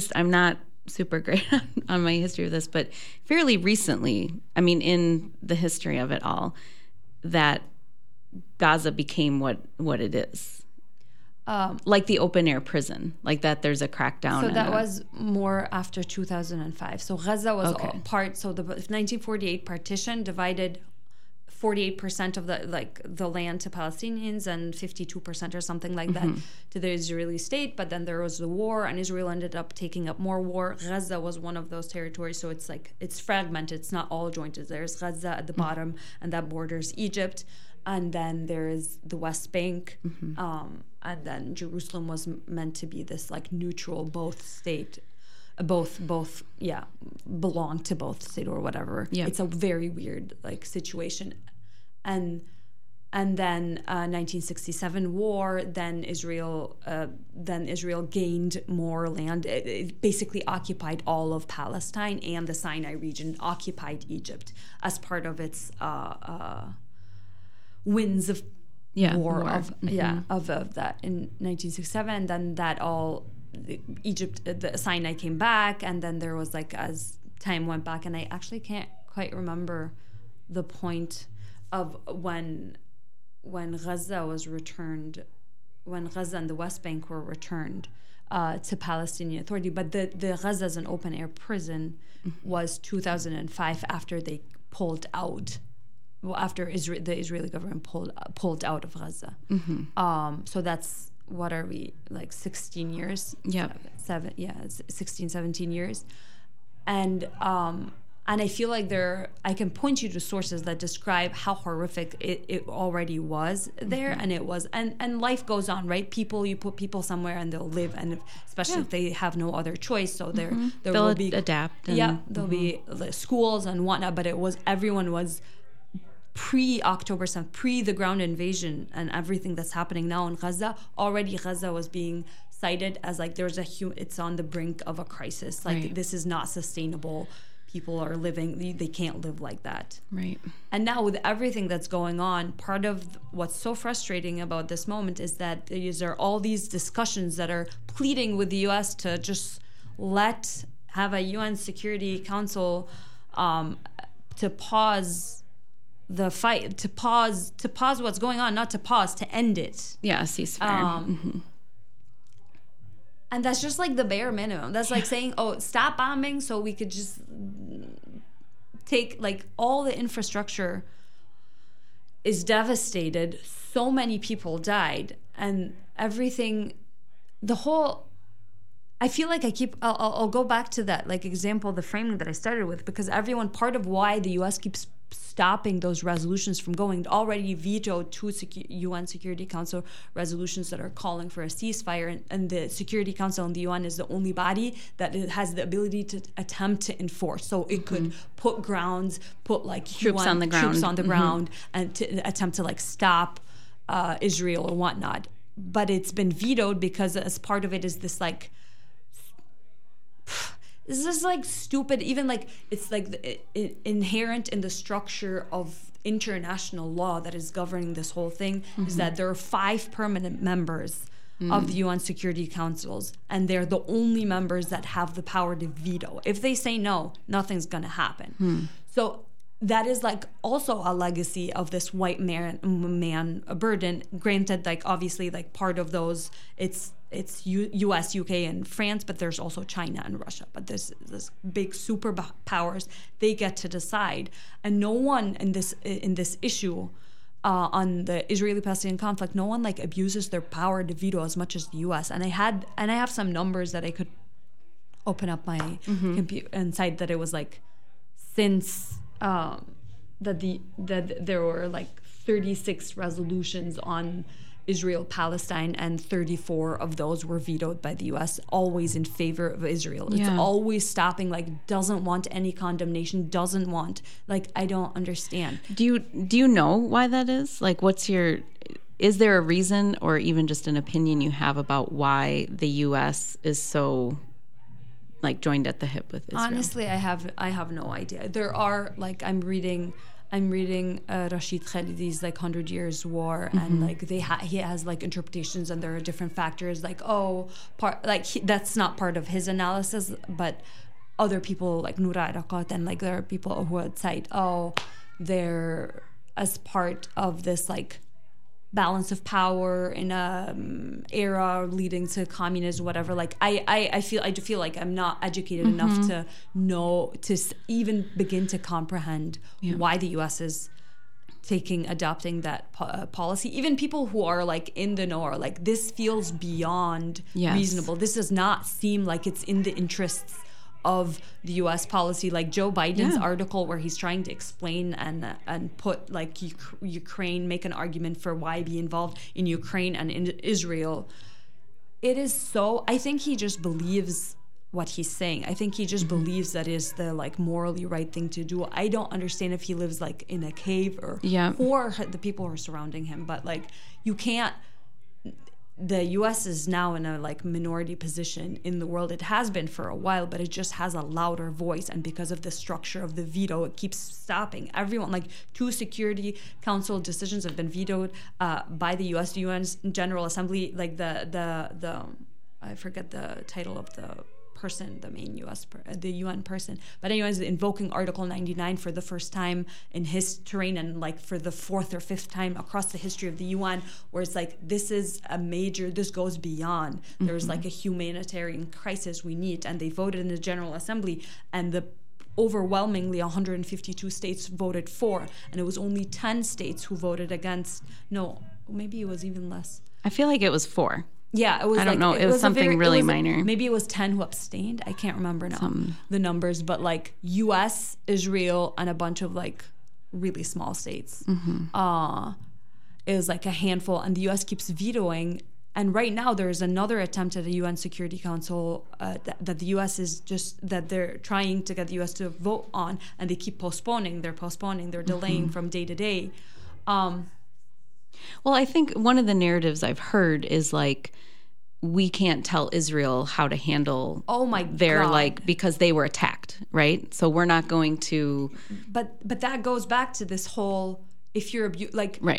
I'm not super great on my history of this, but fairly recently, I mean, in the history of it all, that Gaza became what it is, like the open air prison, like that. There's a crackdown. So that was more after 2005. So Gaza was So the 1948 partition divided 48% of the land to Palestinians and 52% or something like that to the Israeli state. But then there was the war, and Israel ended up taking up more war. Gaza was one of those territories, so it's like it's fragmented. It's not all jointed. There's Gaza at the bottom, and that borders Egypt, and then there is the West Bank, and then Jerusalem was meant to be this, like, neutral, both state. Both belong to both state or whatever. Yeah. It's a very weird, like, situation. And then 1967 war, then Israel gained more land. It basically occupied all of Palestine and the Sinai region, occupied Egypt as part of its winds of war. Of that in 1967. Then that all... Egypt, the Sinai came back, and then there was, like, as time went back, and I actually can't quite remember the point of when Gaza was returned, when Gaza and the West Bank were returned to Palestinian Authority, but the Gaza as an open-air prison was 2005 after they pulled out. Well, after the Israeli government pulled out of Gaza. So that's... what are we, like, 16 years? Yeah. 16, 17 years. And I feel like I can point you to sources that describe how horrific it already was there, and it was, and life goes on, right? You put people somewhere and they'll live, and especially if they have no other choice, so they'll will be... adapt. There'll be schools and whatnot, but everyone was... pre-October 7th, pre the ground invasion and everything that's happening now in Gaza, already Gaza was being cited as, like, it's on the brink of a crisis. Like, this is not sustainable. People are living, they can't live like that. Right. And now with everything that's going on, part of what's so frustrating about this moment is that there are all these discussions that are pleading with the U.S. to just have a UN Security Council to pause the fight, to pause what's going on, not to pause, to end it. Yeah, ceasefire. And that's just, like, the bare minimum. That's like saying, oh, stop bombing so we could just take, like, all the infrastructure is devastated. So many people died, and everything, the whole... I feel like I'll go back to that, like, example, the framing that I started with, because part of why the U.S. keeps stopping those resolutions from going, already vetoed two UN Security Council resolutions that are calling for a ceasefire, and the Security Council and the UN is the only body that has the ability to attempt to enforce. So it could put like troops on the ground, and to attempt to, like, stop Israel or whatnot. But it's been vetoed because as part of it is this, like, This is like stupid, even like it's like inherent in the structure of international law that is governing this whole thing, mm-hmm. is that there are 5 permanent members of the UN Security Councils, and they're the only members that have the power to veto. If they say no, nothing's going to happen. So that is like also a legacy of this white man burden. Granted, like obviously like part of those, it's US, UK, and France, but there's also China and Russia. But this big superpowers, they get to decide. And no one in this issue on the Israeli-Palestinian conflict, no one like abuses their power to veto as much as the US. And I have some numbers that I could open up my computer and cite that it was like since that there were like 36 resolutions on Israel-Palestine, and 34 of those were vetoed by the U.S., always in favor of Israel. It's always stopping, like, doesn't want any condemnation, doesn't want, like, I don't understand. Do you know why that is? Like, is there a reason or even just an opinion you have about why the U.S. is so, like, joined at the hip with Israel? Honestly, I have no idea. There are, like, I'm reading Rashid Khalidi's like 100 Years War, and like he has like interpretations, and there are different factors. Like that's not part of his analysis, but other people like Noura Araqat, and like there are people who would cite they're as part of this like balance of power in a era leading to communism, whatever. Like I feel like I'm not educated enough to know to even begin to comprehend why the U.S. is adopting that policy. Even people who are like in the know are like, this feels beyond reasonable. This does not seem like it's in the interests of the U.S. policy, like Joe Biden's article where he's trying to explain and put like Ukraine, make an argument for why be involved in Ukraine and in Israel. It is so. I think he just believes what he's saying. I think he just believes that is the like morally right thing to do. I don't understand if he lives like in a cave or the people who are surrounding him. But like you can't. The U.S. is now in a like minority position in the world. It has been for a while, but it just has a louder voice. And because of the structure of the veto, it keeps stopping everyone. Like 2 Security Council decisions have been vetoed by the U.S. UN's General Assembly. Like the I forget the title of the person, the main the UN person. But anyways, invoking Article 99 for the first time in his terrain, and like for the 4th or 5th time across the history of the UN, where it's like this is a major, this goes beyond. There's like a humanitarian crisis we need, and they voted in the General Assembly, and the overwhelmingly 152 states voted for, and it was only 10 states who voted against. No, maybe it was even less. I feel like it was 4. Yeah, it was. I don't know. It was something really minor. Maybe it was 10 who abstained. I can't remember now the numbers, but like U.S., Israel, and a bunch of like really small states. It was like a handful, and the U.S. keeps vetoing. And right now, there's another attempt at a UN Security Council that the U.S. is that they're trying to get the U.S. to vote on, and they keep postponing. They're delaying from day to day. Well, I think one of the narratives I've heard is like, we can't tell Israel how to handle God. Like, because they were attacked, right? So we're not going to. But that goes back to this whole, if you're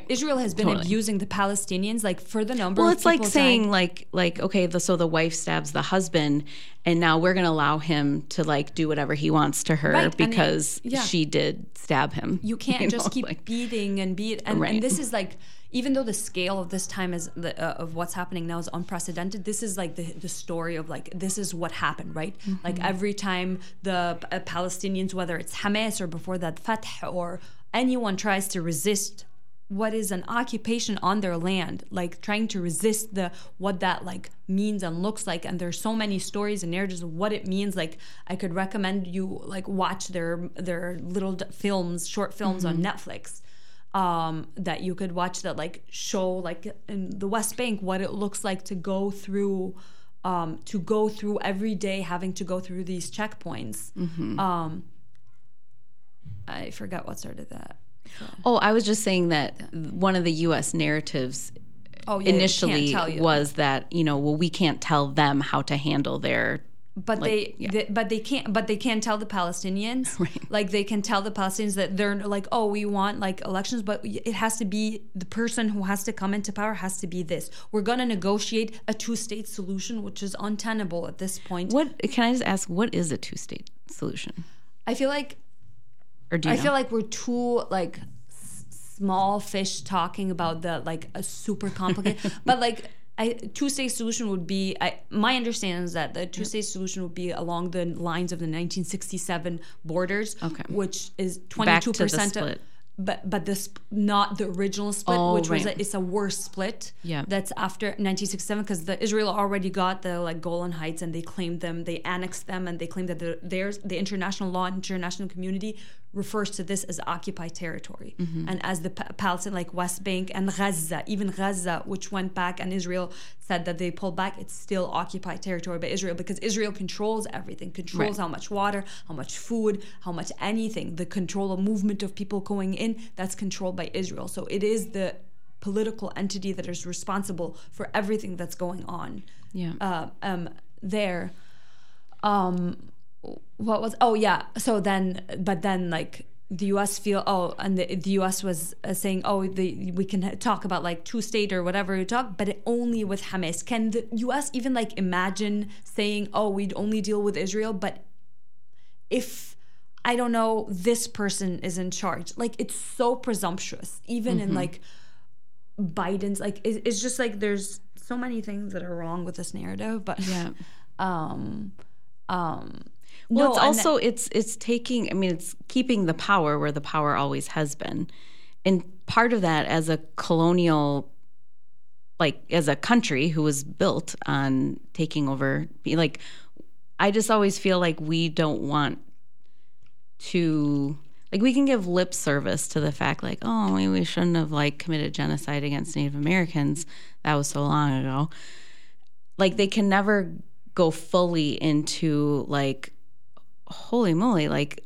Israel has been abusing the Palestinians, like for the number of people. Well, it's like saying like okay, so the wife stabs the husband, and now we're going to allow him to like do whatever he wants to her because she did stab him. You can't keep like, beating and beat. And this is like, even though the scale of this time is of what's happening now is unprecedented, this is like the story of like, this is what happened, right? Like every time the Palestinians, whether it's Hamas or before that Fatah or anyone tries to resist what is an occupation on their land, like trying to resist what that like means and looks like. And there's so many stories and narratives of what it means. Like I could recommend you like watch their little short films on Netflix that you could watch that like show like in the West Bank what it looks like to go through every day, having to go through these checkpoints. I forgot what started that. So. Oh, I was just saying that one of the U.S. narratives initially was that, you know, well, we can't tell them how to handle their But like, they can tell the Palestinians, right. Like they can tell the Palestinians that they're like, oh, we want like elections, but it has to be the person who has to come into power has to be this. We're going to negotiate a two-state solution, which is untenable at this point. What can I just ask? What is a two-state solution? I feel like, or do you know? Feel like we're too like small fish talking about the like a super complicated, but like. Two-state solution would be, my understanding is that the two-state solution would be along the lines of the 1967 borders, okay. Which is 22%. Back to the split. But this not the original split, oh, which was right. It's a worse split. Yeah. That's after 1967 because the Israel already got the like Golan Heights and they claimed them, they annexed them, and they claimed that the international law and international community refers to this as occupied territory, mm-hmm. and as the Palestinian like West Bank and Gaza, even Gaza, which went back and Israel said that they pulled back. It's still occupied territory by Israel because Israel controls everything, controls right. how much water, how much food, how much anything, the control of movement of people going in. That's controlled by Israel. So it is the political entity that is responsible for everything that's going on. Yeah. There. What was? Oh yeah. So then, but then like the U.S. feel. Oh, and the U.S. was saying, oh, we can talk about like two state or whatever you talk, but only with Hamas. Can the U.S. even like imagine saying, oh, we'd only deal with Israel, but if. I don't know, this person is in charge. Like, it's so presumptuous, even mm-hmm. in, like, Biden's, like, it's just, like, there's so many things that are wrong with this narrative, but, yeah. Well, no, it's also, it's taking, I mean, it's keeping the power where the power always has been. And part of that as a colonial, like, as a country who was built on taking over, like, I just always feel like we don't want to, like, we can give lip service to the fact, like, oh, maybe we shouldn't have, like, committed genocide against Native Americans. That was so long ago. Like, they can never go fully into, like, holy moly, like,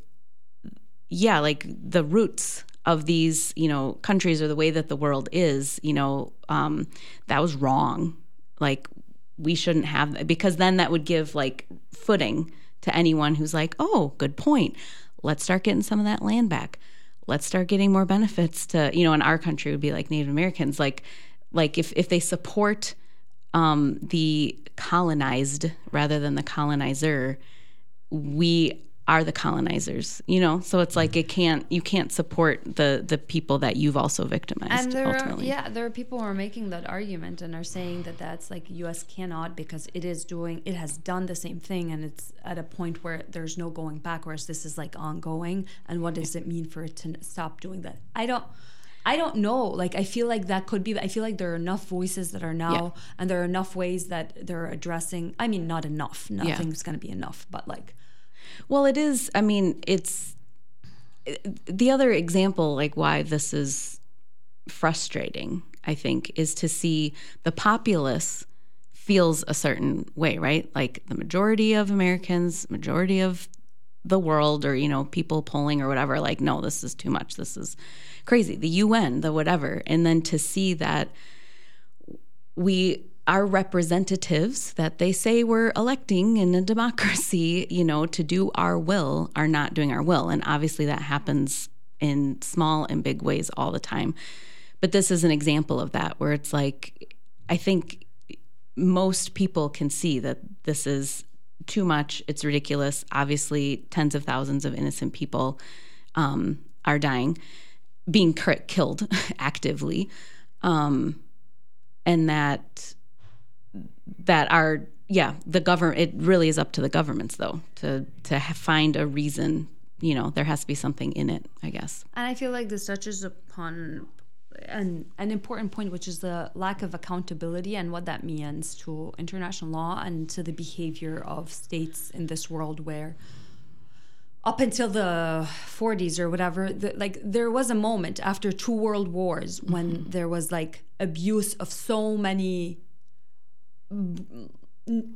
yeah, like, the roots of these, you know, countries or the way that the world is, you know, that was wrong. Like, we shouldn't have that, because then that would give, like, footing to anyone who's like, oh, good point. Let's start getting some of that land back. Let's start getting more benefits to, you know, in our country would be like Native Americans. Like if they support the colonized rather than the colonizer, we are the colonizers, you know? So it's like you can't support the people that you've also victimized. And there ultimately. There are people who are making that argument and are saying that that's like U.S. cannot because it has done the same thing and it's at a point where there's no going back, whereas this is like ongoing. And what does it mean for it to stop doing that? I don't know. Like, I feel like that could be. I feel like there are enough voices that are now, and there are enough ways that they're addressing. I mean, not enough. Nothing's going to be enough, but like. Well, it is. I mean, it's the other example, like why this is frustrating, I think, is to see the populace feels a certain way, right? Like the majority of Americans, majority of the world, or, you know, people polling or whatever, like, no, this is too much. This is crazy. The UN, the whatever. And then to see that our representatives that they say we're electing in a democracy, you know, to do our will are not doing our will. And obviously that happens in small and big ways all the time. But this is an example of that where it's like, I think most people can see that this is too much. It's ridiculous. Obviously, tens of thousands of innocent people are dying, being killed actively. And that are, the government, it really is up to the governments, though, to find a reason, you know, there has to be something in it, I guess. And I feel like this touches upon an important point, which is the lack of accountability and what that means to international law and to the behavior of states in this world where up until the 40s or whatever, there was a moment after two world wars when mm-hmm. there was, like, abuse of so many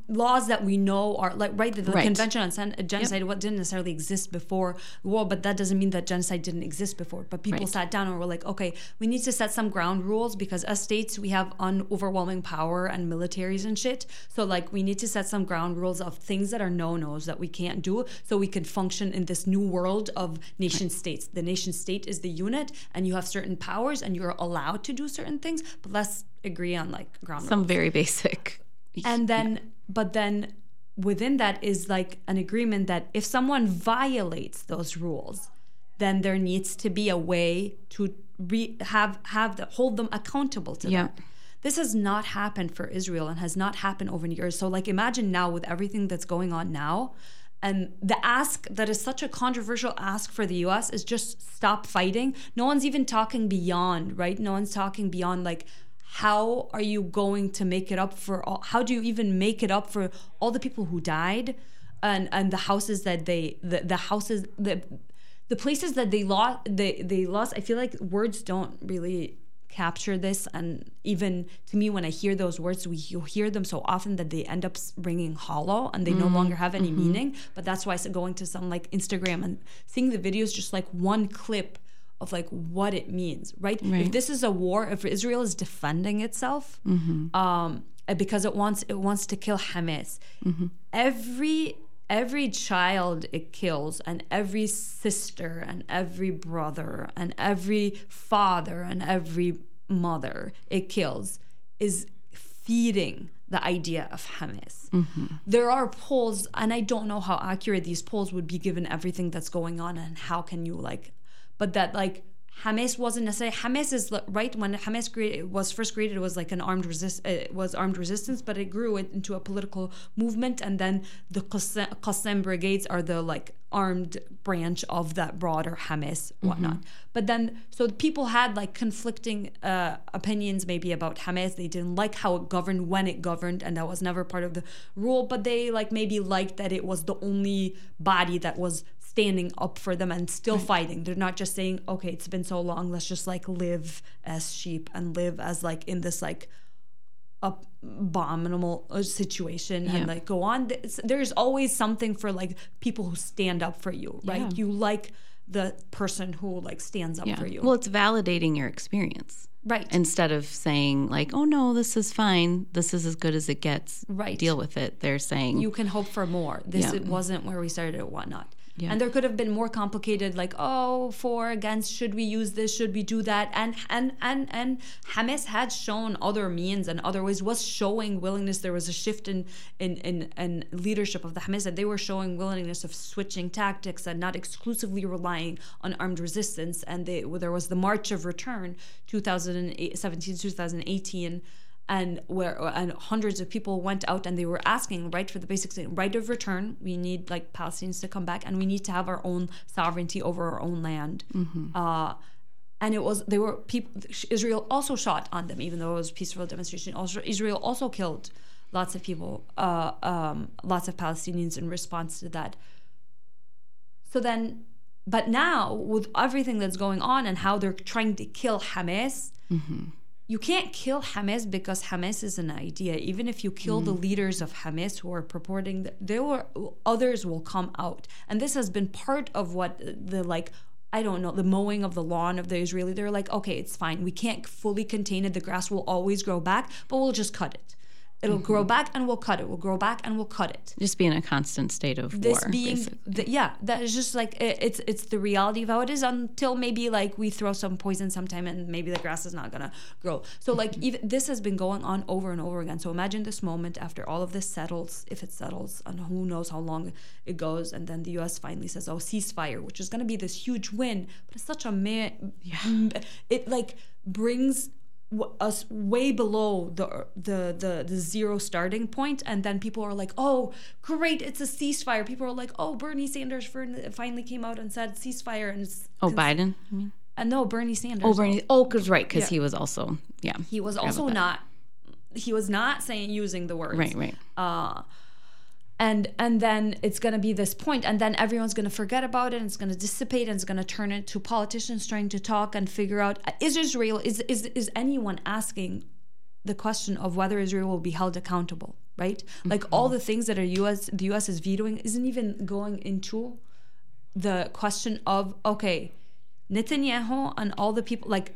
laws that we know are like the Convention on Genocide, what didn't necessarily exist before the war, but that doesn't mean that genocide didn't exist before. But people sat down and were like, okay, we need to set some ground rules because as states we have overwhelming power and militaries and shit. So like we need to set some ground rules of things that are no-nos that we can't do so we can function in this new world of nation states. The nation state is the unit and you have certain powers and you're allowed to do certain things, but let's agree on like ground rules. Very basic. And then, but then within that is like an agreement that if someone violates those rules, then there needs to be a way to hold them accountable to that. This has not happened for Israel and has not happened over the years. So like imagine now with everything that's going on now, and the ask that is such a controversial ask for the U.S. is just stop fighting. No one's even talking beyond, right? No one's talking beyond like, how are you going to make it up for all? How do you even make it up for all the people who died, and the houses that they the places that they lost? I feel like words don't really capture this, and even to me, when I hear those words, you hear them so often that they end up ringing hollow and they no longer have any meaning. But that's why going to some like Instagram and seeing the videos, just like one clip of like what it means, right? If this is a war, if Israel is defending itself because it wants to kill Hamas, every child it kills, and every sister, and every brother, and every father, and every mother it kills is feeding the idea of Hamas. There are polls, and I don't know how accurate these polls would be given everything that's going on, and how can you like, but that like Hamas wasn't necessarily, Hamas is right, when Hamas was first created, it was like armed resistance, but it grew into a political movement, and then the Qassam brigades are the like armed branch of that broader Hamas whatnot. But then, so people had like conflicting opinions maybe about Hamas. They didn't like how it governed, when it governed, and that was never part of the rule, but they like maybe liked that it was the only body that was standing up for them and still fighting. They're not just saying, okay, it's been so long, let's just like live as sheep and live as like in this like abominable situation and like go on. There's always something for like people who stand up for you, right? You like the person who like stands up for you. Well, it's validating your experience. Right. Instead of saying like, oh no, this is fine, this is as good as it gets, right, deal with it. They're saying you can hope for more. This it wasn't where we started or whatnot. Yeah. And there could have been more complicated, like, oh, for, against, should we use this, should we do that? And Hamas had shown other means and other ways, was showing willingness. There was a shift in leadership of the Hamas, that they were showing willingness of switching tactics and not exclusively relying on armed resistance. And there was the March of Return, 2017, 2018, and hundreds of people went out and they were asking, right, for the basic right of return. We need like Palestinians to come back, and we need to have our own sovereignty over our own land. And Israel also shot on them, even though it was a peaceful demonstration. Also, Israel also killed lots of people, lots of Palestinians in response to that. So then, but now with everything that's going on and how they're trying to kill Hamas. You can't kill Hamas because Hamas is an idea. Even if you kill the leaders of Hamas who are purporting, others will come out. And this has been part of what the mowing of the lawn of the Israeli. They're like, okay, it's fine, we can't fully contain it. The grass will always grow back, but we'll just cut it. It'll grow back and we'll cut it. We'll grow back and we'll cut it. Just be in a constant state of war. That is just like it's the reality of how it is, until maybe like we throw some poison sometime and maybe the grass is not gonna grow. So like even this has been going on over and over again. So imagine this moment after all of this settles, if it settles, and who knows how long it goes. And then the U.S. finally says, "Oh, ceasefire," which is gonna be this huge win. But it's such a it like brings us way below the zero starting point, and then people are like, oh great, it's a ceasefire. People are like, oh, Bernie Sanders finally came out and said ceasefire, and it's Biden. I mean, no, Bernie Sanders. Oh, Bernie. Oh, because right, because he was also he was also not. He was not saying using the words right. And then it's going to be this point, and then everyone's going to forget about it, and it's going to dissipate, and it's going to turn into politicians trying to talk and figure out, is anyone asking the question of whether Israel will be held accountable? right? Like all the things that the U.S. is vetoing isn't even going into the question of, okay, Netanyahu and all the people, like,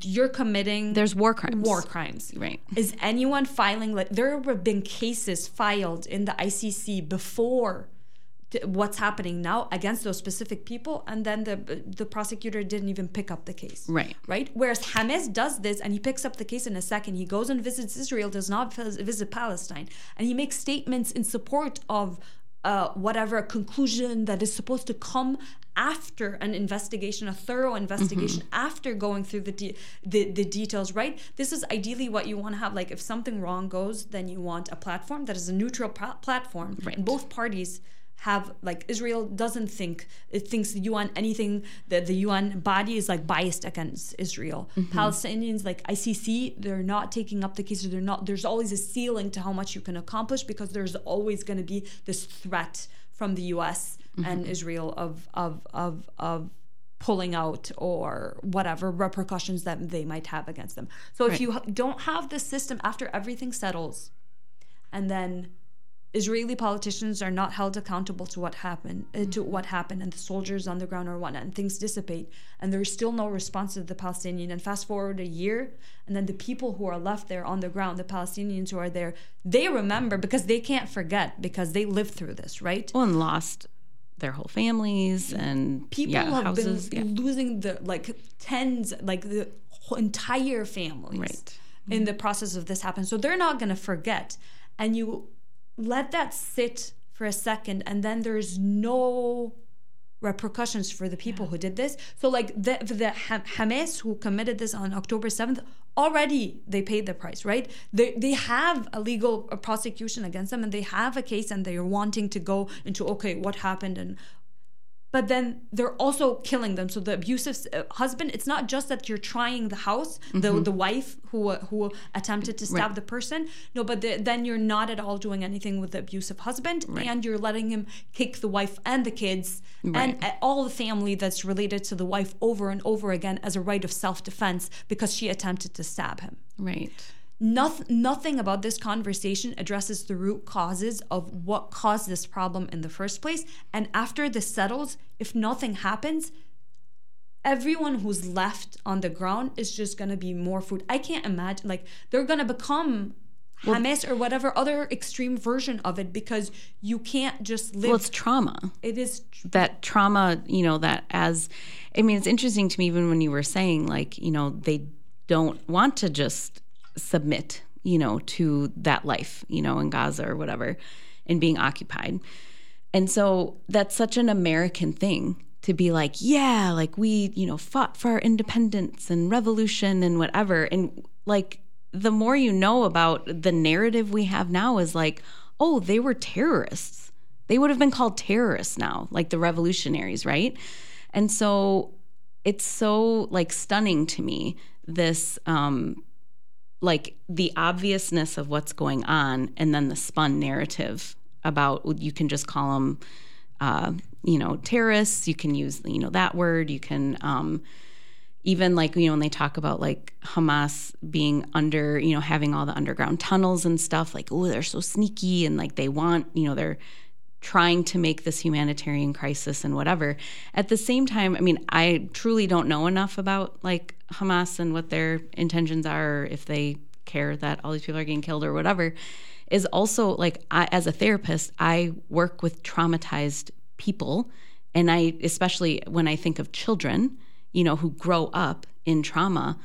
you're committing... There's war crimes. War crimes. Right. Is anyone filing... like there have been cases filed in the ICC before what's happening now against those specific people, and then the prosecutor didn't even pick up the case. Right. Right? Whereas Hamas does this, and he picks up the case in a second. He goes and visits Israel, does not visit Palestine. And he makes statements in support of... whatever conclusion that is supposed to come after an investigation, a thorough investigation, after going through the details, right? This is ideally what you want to have. Like, if something wrong goes, then you want a platform that is a neutral platform. Right. And both parties have, like, Israel doesn't think, it thinks the UN, anything that the UN body is, like, biased against Israel. Palestinians, like ICC, they're not taking up the cases. They're not, there's always a ceiling to how much you can accomplish because there's always going to be this threat from the US and Israel of pulling out or whatever repercussions that they might have against them. So if you don't have this system after everything settles, and then Israeli politicians are not held accountable to what happened, and the soldiers on the ground are whatnot, and things dissipate, and there's still no response to the Palestinian. And fast forward a year, and then the people who are left there on the ground, the Palestinians who are there, they remember because they can't forget because they lived through this, right? Well, and lost their whole families and people have houses, been losing the tens, the entire families in the process of this happening. So they're not going to forget, and you let that sit for a second, and then there's no repercussions for the people who did this. So like the Hamas who committed this on October 7th, already they paid the price, right? They have a legal prosecution against them, and they have a case, and they're wanting to go into, okay, what happened, and but then they're also killing them. So the abusive husband, it's not just that you're trying the house, the wife who attempted to stab the person. No, but then you're not at all doing anything with the abusive husband, and you're letting him kick the wife and the kids and all the family that's related to the wife over and over again as a right of self-defense because she attempted to stab him. Right. Nothing about this conversation addresses the root causes of what caused this problem in the first place. And after this settles, if nothing happens, everyone who's left on the ground is just going to be more food. I can't imagine, they're going to become Hamas or whatever other extreme version of it because you can't just live. Well, it's trauma. It is. That trauma, it's interesting to me even when you were saying, they don't want to just submit, to that life, in Gaza or whatever, and being occupied. And so that's such an American thing to be we, fought for our independence and revolution and whatever. And the more you know about the narrative we have now is they were terrorists. They would have been called terrorists now, like the revolutionaries, right? And so it's so stunning to me, this, the obviousness of what's going on, and then the spun narrative about you can just call them, terrorists. You can use, that word. You can even when they talk about Hamas being under, having all the underground tunnels and stuff. They're so sneaky, and they want, they're trying to make this humanitarian crisis and whatever. At the same time, I truly don't know enough about Hamas and what their intentions are, or if they care that all these people are getting killed or whatever. Is also I, as a therapist, I work with traumatized people, and I, especially when I think of children, who grow up in trauma.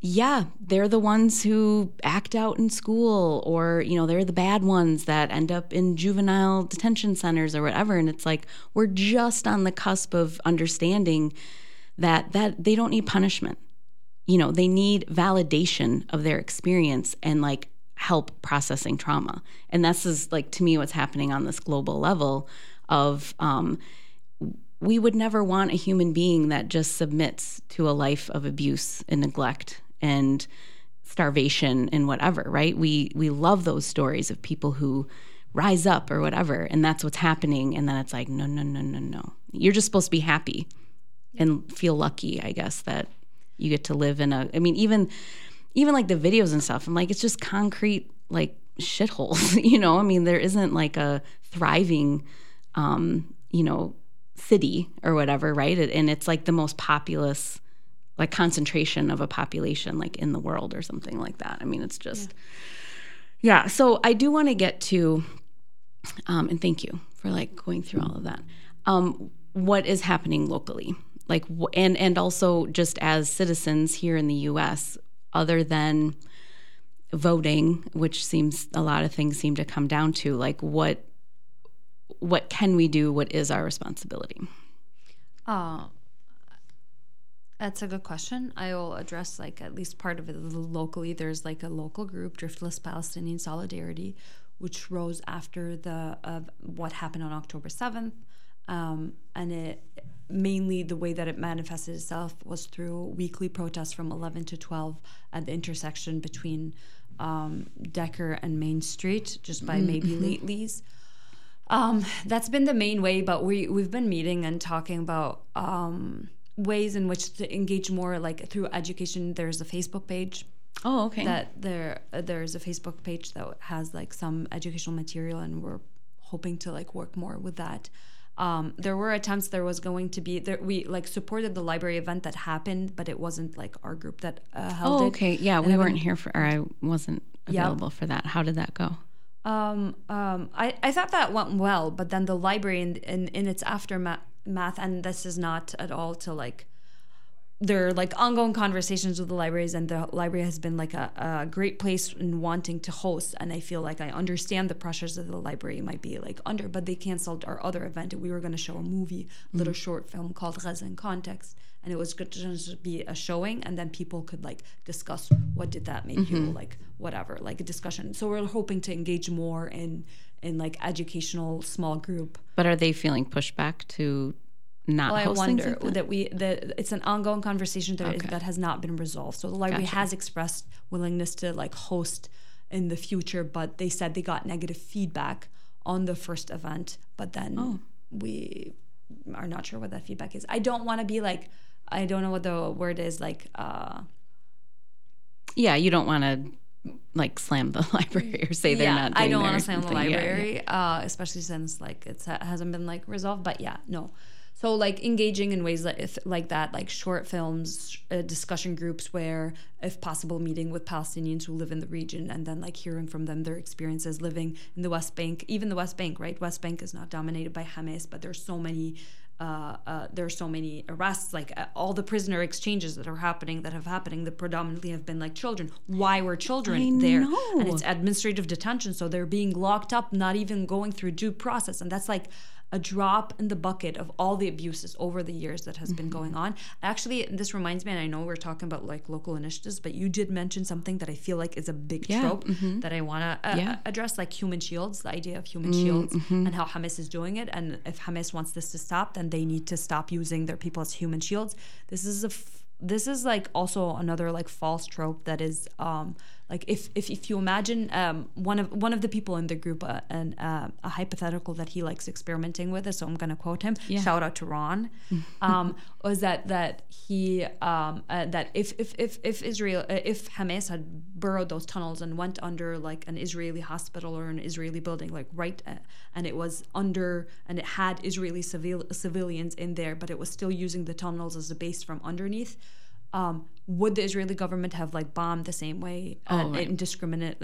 Yeah, they're the ones who act out in school, or, they're the bad ones that end up in juvenile detention centers or whatever. And it's we're just on the cusp of understanding that they don't need punishment. They need validation of their experience and help processing trauma. And this is to me what's happening on this global level of we would never want a human being that just submits to a life of abuse and neglect and starvation and whatever, right? We love those stories of people who rise up or whatever, and that's what's happening. And then it's no. You're just supposed to be happy and feel lucky, I guess, that you get to live in a... even the videos and stuff, I'm it's just concrete, shitholes, you know? I mean, there isn't like a thriving, you know, city or whatever, right? And it's like the most populous, like concentration of a population like in the world or something like that. I mean, it's just, yeah. So I do want to get to, and thank you for like going through all of that, what is happening locally. Like, and also just as citizens here in the U.S., other than voting, which seems a lot of things seem to come down to, like what can we do? What is our responsibility? That's a good question. I will address like at least part of it locally. There's like a local group, Driftless Palestinian Solidarity, which rose after the what happened on October 7th, and it. Mainly the way that it manifested itself was through weekly protests from 11 to 12 at the intersection between Decker and Main Street, just by maybe Lately's. That's been the main way, but we've been meeting and talking about ways in which to engage more, like through education. There's a Facebook page. Oh, okay. That there's a Facebook page that has like some educational material, and we're hoping to like work more with that. There were attempts, we like supported the library event that happened, but it wasn't like our group that held it. Oh, okay. Yeah, and we weren't here for, or I wasn't available for that. How did that go? I thought that went well, but then the library in its aftermath, and this is not at all to like, there are like ongoing conversations with the libraries, and the library has been like a great place in wanting to host. And I feel like I understand the pressures that the library might be like under, but they canceled our other event. We were going to show a movie, little short film called Resin Context, and it was good to just be a showing, and then people could like discuss what did that make you, like whatever, like a discussion. So we're hoping to engage more in like educational small group. But are they feeling pushback to? I wonder that it's an ongoing conversation that has not been resolved. So the library has expressed willingness to like host in the future, but they said they got negative feedback on the first event. But then we are not sure what that feedback is. I don't want to be like, I don't know what the word is, like. Yeah, you don't want to. Like slam the library or say they're not doing. I don't want to slam the library, especially since like it hasn't been like resolved. But yeah, no. So like engaging in ways like that, like short films, discussion groups where, if possible, meeting with Palestinians who live in the region, and then like hearing from them their experiences living in the West Bank, even the West Bank, right? West Bank is not dominated by Hamas, but there's so many. There's so many arrests, like all the prisoner exchanges that are happening, that predominantly have been like children. Why were children there? And it's administrative detention, so they're being locked up, not even going through due process. And that's like a drop in the bucket of all the abuses over the years that has been going on. Actually, this reminds me, and I know we're talking about like local initiatives, but you did mention something that I feel like is a big trope that I want to address, like human shields, the idea of human shields and how Hamas is doing it. And if Hamas wants this to stop, then they need to stop using their people as human shields. This is like also another like false trope that is like if you imagine one of the people in the group a hypothetical that he likes experimenting with, so I'm gonna quote him. Shout out to Ron. Was that he that if Hamas had burrowed those tunnels and went under like an Israeli hospital or an Israeli building, like and it was under and it had Israeli civilians in there, but it was still using the tunnels as a base from underneath. Would the Israeli government have like bombed the same way, indiscriminate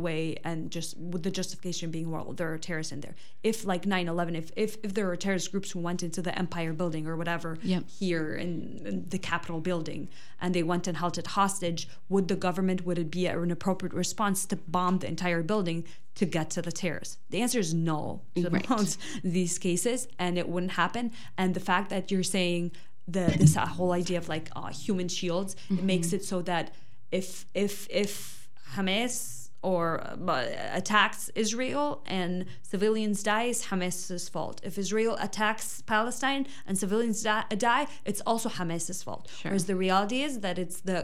way, and just with the justification being, well, there are terrorists in there. If like 9/11, if there were terrorist groups who went into the Empire Building or whatever here in the Capitol Building, and they went and held it hostage, would it be an appropriate response to bomb the entire building to get to the terrorists? The answer is no to these cases, and it wouldn't happen. And the fact that you're saying this whole idea of like human shields, it makes it so that if Hamas or attacks Israel and civilians dies, Hamas's fault. If Israel attacks Palestine and civilians die, it's also Hamas's fault. Sure. Whereas the reality is that it's the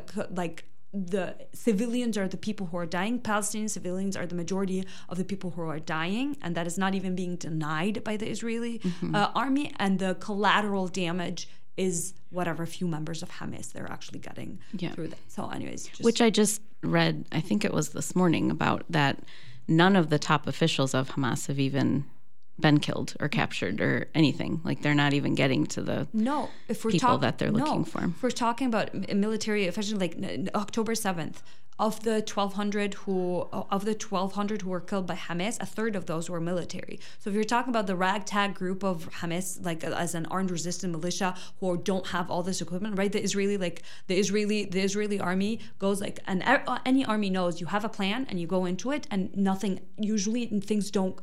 civilians are the people who are dying. Palestinian civilians are the majority of the people who are dying, and that is not even being denied by the Israeli army. And the collateral damage is whatever few members of Hamas they're actually getting through that. So anyways. Which I just read, I think it was this morning, about that none of the top officials of Hamas have even been killed or captured or anything. Like, they're not even getting to the people that they're looking for. If we're talking about military officials, like October 7th, of the 1,200 who were killed by Hamas, a third of those were military. So if you're talking about the ragtag group of Hamas, like as an armed resistant militia who don't have all this equipment, right? The Israeli army goes like, and any army knows you have a plan and you go into it and nothing. Usually things don't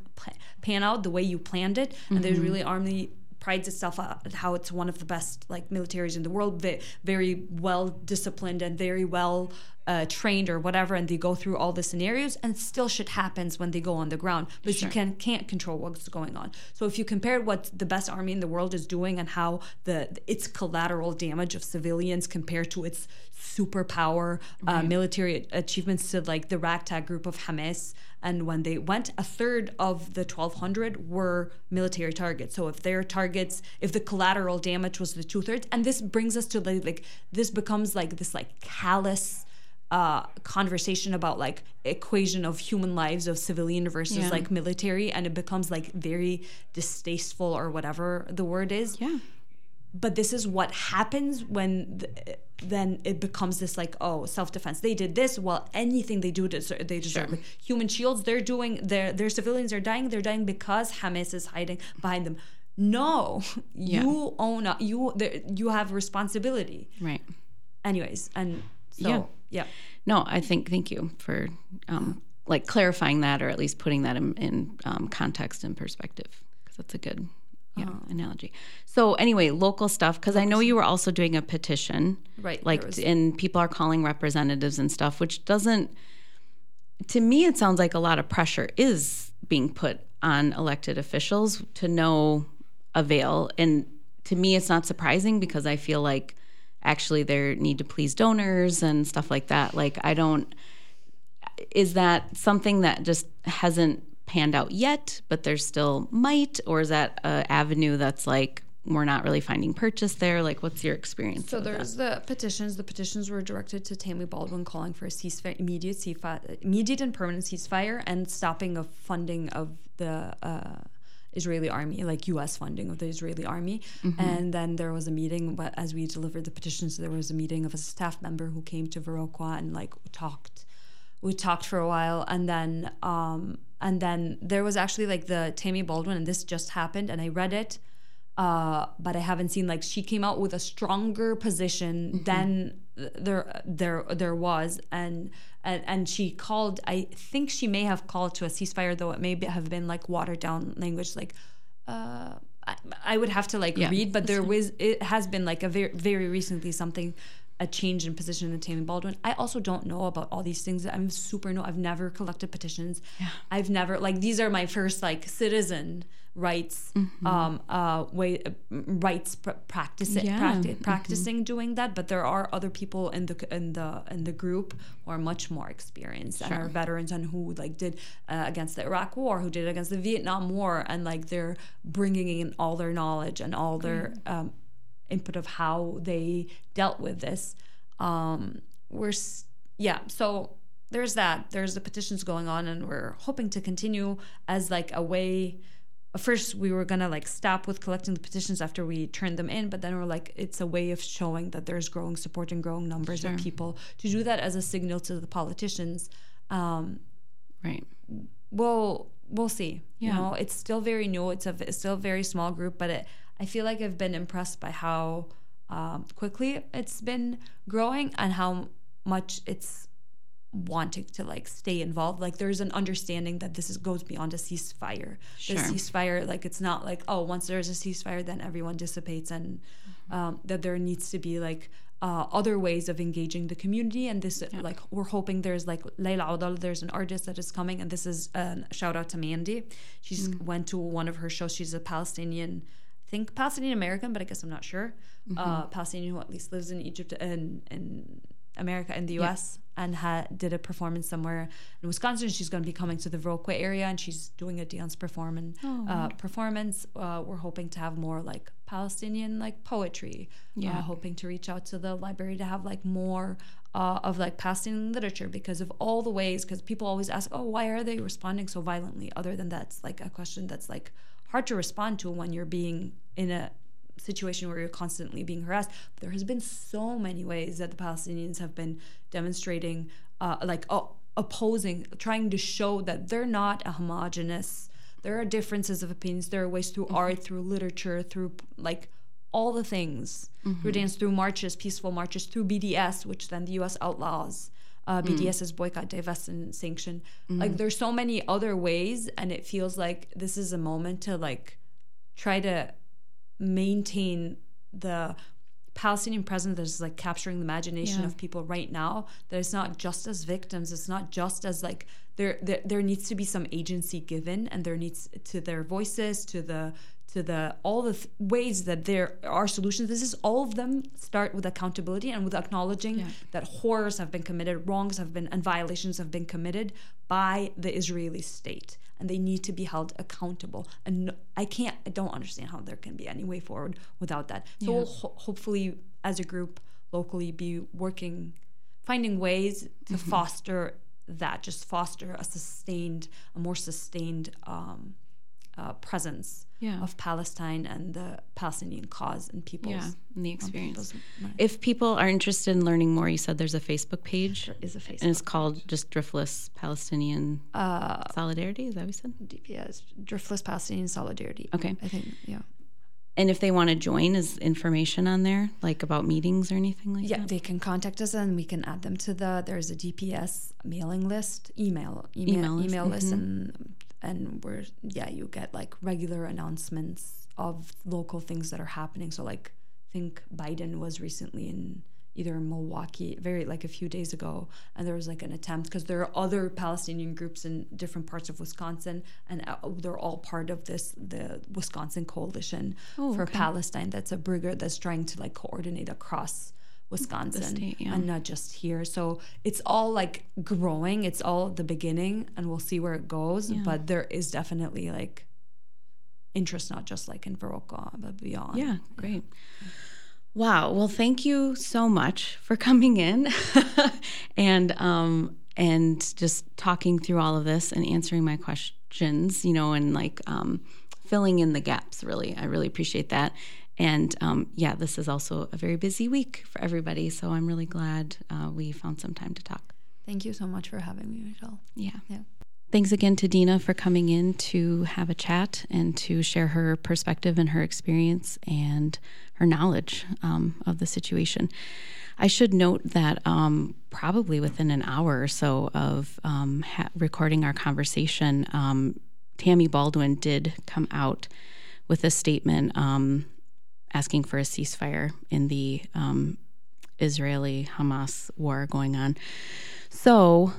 pan out the way you planned it, and the Israeli army prides itself at how it's one of the best like militaries in the world, very well disciplined and very well trained or whatever, and they go through all the scenarios, and still shit happens when they go on the ground, but you can't control what's going on. So if you compare what the best army in the world is doing and how its collateral damage of civilians compared to its superpower military achievements to like the ragtag group of Hamas, and when they went, a third of the 1,200 were military targets. So if their targets, if the collateral damage was the 2/3, and this brings us to like this becomes like this like callous conversation about like equation of human lives of civilian versus like military, and it becomes like very distasteful or whatever the word is. Yeah. But this is what happens when then it becomes this like, oh, self-defense. They did this. Well, anything they do, they deserve it. Human shields, they're doing, their civilians are dying. They're dying because Hamas is hiding behind them. No, you own up. You have responsibility. Right. Anyways, and so, No, I think, thank you for like clarifying that, or at least putting that in context and perspective, because that's a good... analogy. So anyway, local stuff, because I know you were also doing a petition, right? Like, and people are calling representatives and stuff, which doesn't, to me, it sounds like a lot of pressure is being put on elected officials to no avail. And to me, it's not surprising, because I feel like actually they need to please donors and stuff like that. Like, I don't, is that something that just hasn't panned out yet, but there's still might, or is that an avenue that's like, we're not really finding purchase there? Like, what's your experience? So there's that? The petitions were directed to Tammy Baldwin, calling for a immediate and permanent ceasefire and stopping of funding of the Israeli army, like U.S. funding of the Israeli army. Mm-hmm. And then there was a meeting, but as we delivered the petitions, there was a meeting of a staff member who came to Viroqua and like talked. We talked for a while, and then there was actually like the Tammy Baldwin, and this just happened, and I read it, but I haven't seen, like, she came out with a stronger position than there was, and she called, I think she may have called to a ceasefire, though it may have been like watered down language, like I would have to like read, but there was, it has been like a very, very recently something, a change in position in Tammy Baldwin. I also don't know about all these things. I'm super new. I've never collected petitions. Yeah. I've never, like, these are my first like citizen rights practicing doing that. But there are other people in the group who are much more experienced and are veterans, and who like did against the Iraq War, who did against the Vietnam War, and like they're bringing in all their knowledge and all their input of how they dealt with this. So there's that. There's the petitions going on, and we're hoping to continue as like a way. First, we were gonna like stop with collecting the petitions after we turned them in, but then we're like, it's a way of showing that there's growing support and growing numbers of people to do that as a signal to the politicians. Right. Well, we'll see. Yeah. You know, it's still very new. It's still a very small group, but I feel like I've been impressed by how quickly it's been growing and how much it's wanting to like stay involved. Like, there's an understanding that this goes beyond a ceasefire. The ceasefire, like, it's not like, oh, once there's a ceasefire, then everyone dissipates, and that there needs to be like other ways of engaging the community, and this like we're hoping there's like Layla Udal, there's an artist that is coming, and this is a shout out to Mandy. She's went to one of her shows. She's a Palestinian, I think Palestinian American, but I guess I'm not sure. Palestinian who at least lives in Egypt and in America, in the U.S. and did a performance somewhere in Wisconsin. She's going to be coming to the Viroqua area, and she's doing a dance performance. We're hoping to have more like Palestinian like poetry. Yeah, hoping to reach out to the library to have like more of like Palestinian literature, because of all the ways, because people always ask, oh, why are they responding so violently? Other than that's like a question that's like hard to respond to when you're being in a situation where you're constantly being harassed. But there has been so many ways that the Palestinians have been demonstrating, opposing, trying to show that they're not a homogenous. There are differences of opinions. There are ways through art, through literature, through like all the things, through dance, through marches, peaceful marches, through BDS, which then the U.S. outlaws. BDS is boycott, divest, and sanction. Like there's so many other ways, and it feels like this is a moment to like try to maintain the Palestinian presence that is like capturing the imagination of people right now, that it's not just as victims, it's not just as like there needs to be some agency given, and there needs to their voices, to the all the ways that there are solutions. This is all of them start with accountability and with acknowledging that horrors have been committed, wrongs have been, and violations have been committed by the Israeli state, and they need to be held accountable. And I don't understand how there can be any way forward without that. So we'll hopefully, as a group, locally, be working, finding ways to foster that, just foster a more sustained presence of Palestine and the Palestinian cause and people's and the experience. If people are interested in learning more, you said there's a Facebook page. There is a Facebook, and it's called just Driftless Palestinian Solidarity. Is that what we said? DPS, Driftless Palestinian Solidarity. Okay, I think And if they want to join, is information on there, like about meetings or anything like that? Yeah, they can contact us, and we can add them to there's a DPS mailing list, email list, and we're you get like regular announcements of local things that are happening. So like I think Biden was recently in either Milwaukee, very like a few days ago, and there was like an attempt, because there are other Palestinian groups in different parts of Wisconsin, and they're all part of the Wisconsin Coalition for Palestine. That's a brigade that's trying to like coordinate across Wisconsin state, and not just here. So it's all like growing. It's all the beginning, and we'll see where it goes. Yeah. But there is definitely like interest, not just like in Viroqua, but beyond. Yeah, great. Yeah. Wow. Well, thank you so much for coming in and just talking through all of this and answering my questions, and like filling in the gaps, really. I really appreciate that. And this is also a very busy week for everybody, so I'm really glad we found some time to talk. Thank you so much for having me, Michelle. Yeah. Thanks again to Dina for coming in to have a chat and to share her perspective and her experience and her knowledge of the situation. I should note that probably within an hour or so of recording our conversation, Tammy Baldwin did come out with a statement asking for a ceasefire in the Israeli-Hamas war going on. So,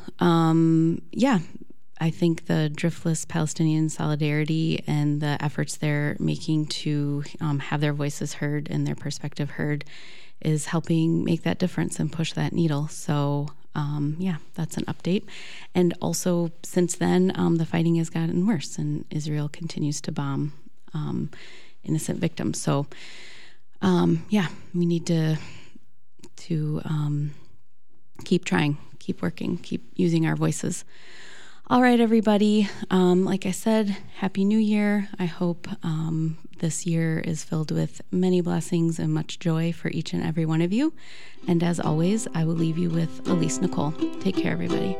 I think the Driftless Palestinian Solidarity and the efforts they're making to have their voices heard and their perspective heard is helping make that difference and push that needle. So, that's an update. And also, since then, the fighting has gotten worse, and Israel continues to bomb innocent victims. So, we need to keep trying, keep working, keep using our voices. All right, everybody. Like I said, Happy New Year. I hope this year is filled with many blessings and much joy for each and every one of you. And as always, I will leave you with Elise Nicole. Take care, everybody.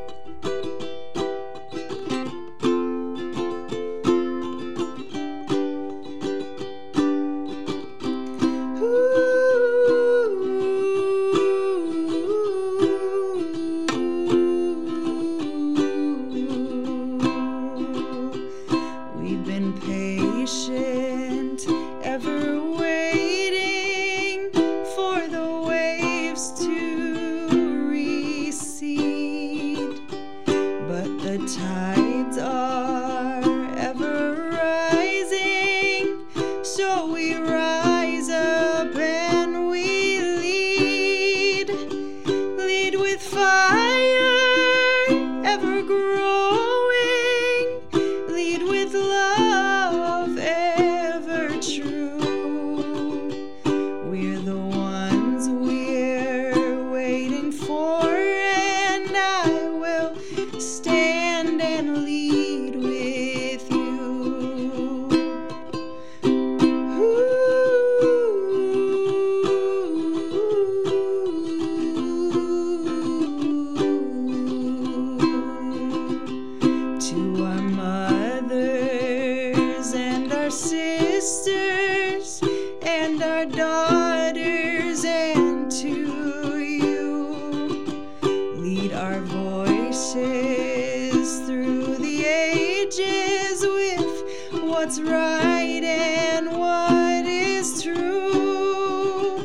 Fire. more, and I will stand and lead with you. Ooh. To our mothers and our sisters and our daughters, and to you, lead our voices through the ages with what's right and what is true,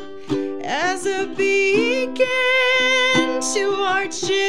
as a beacon to our children.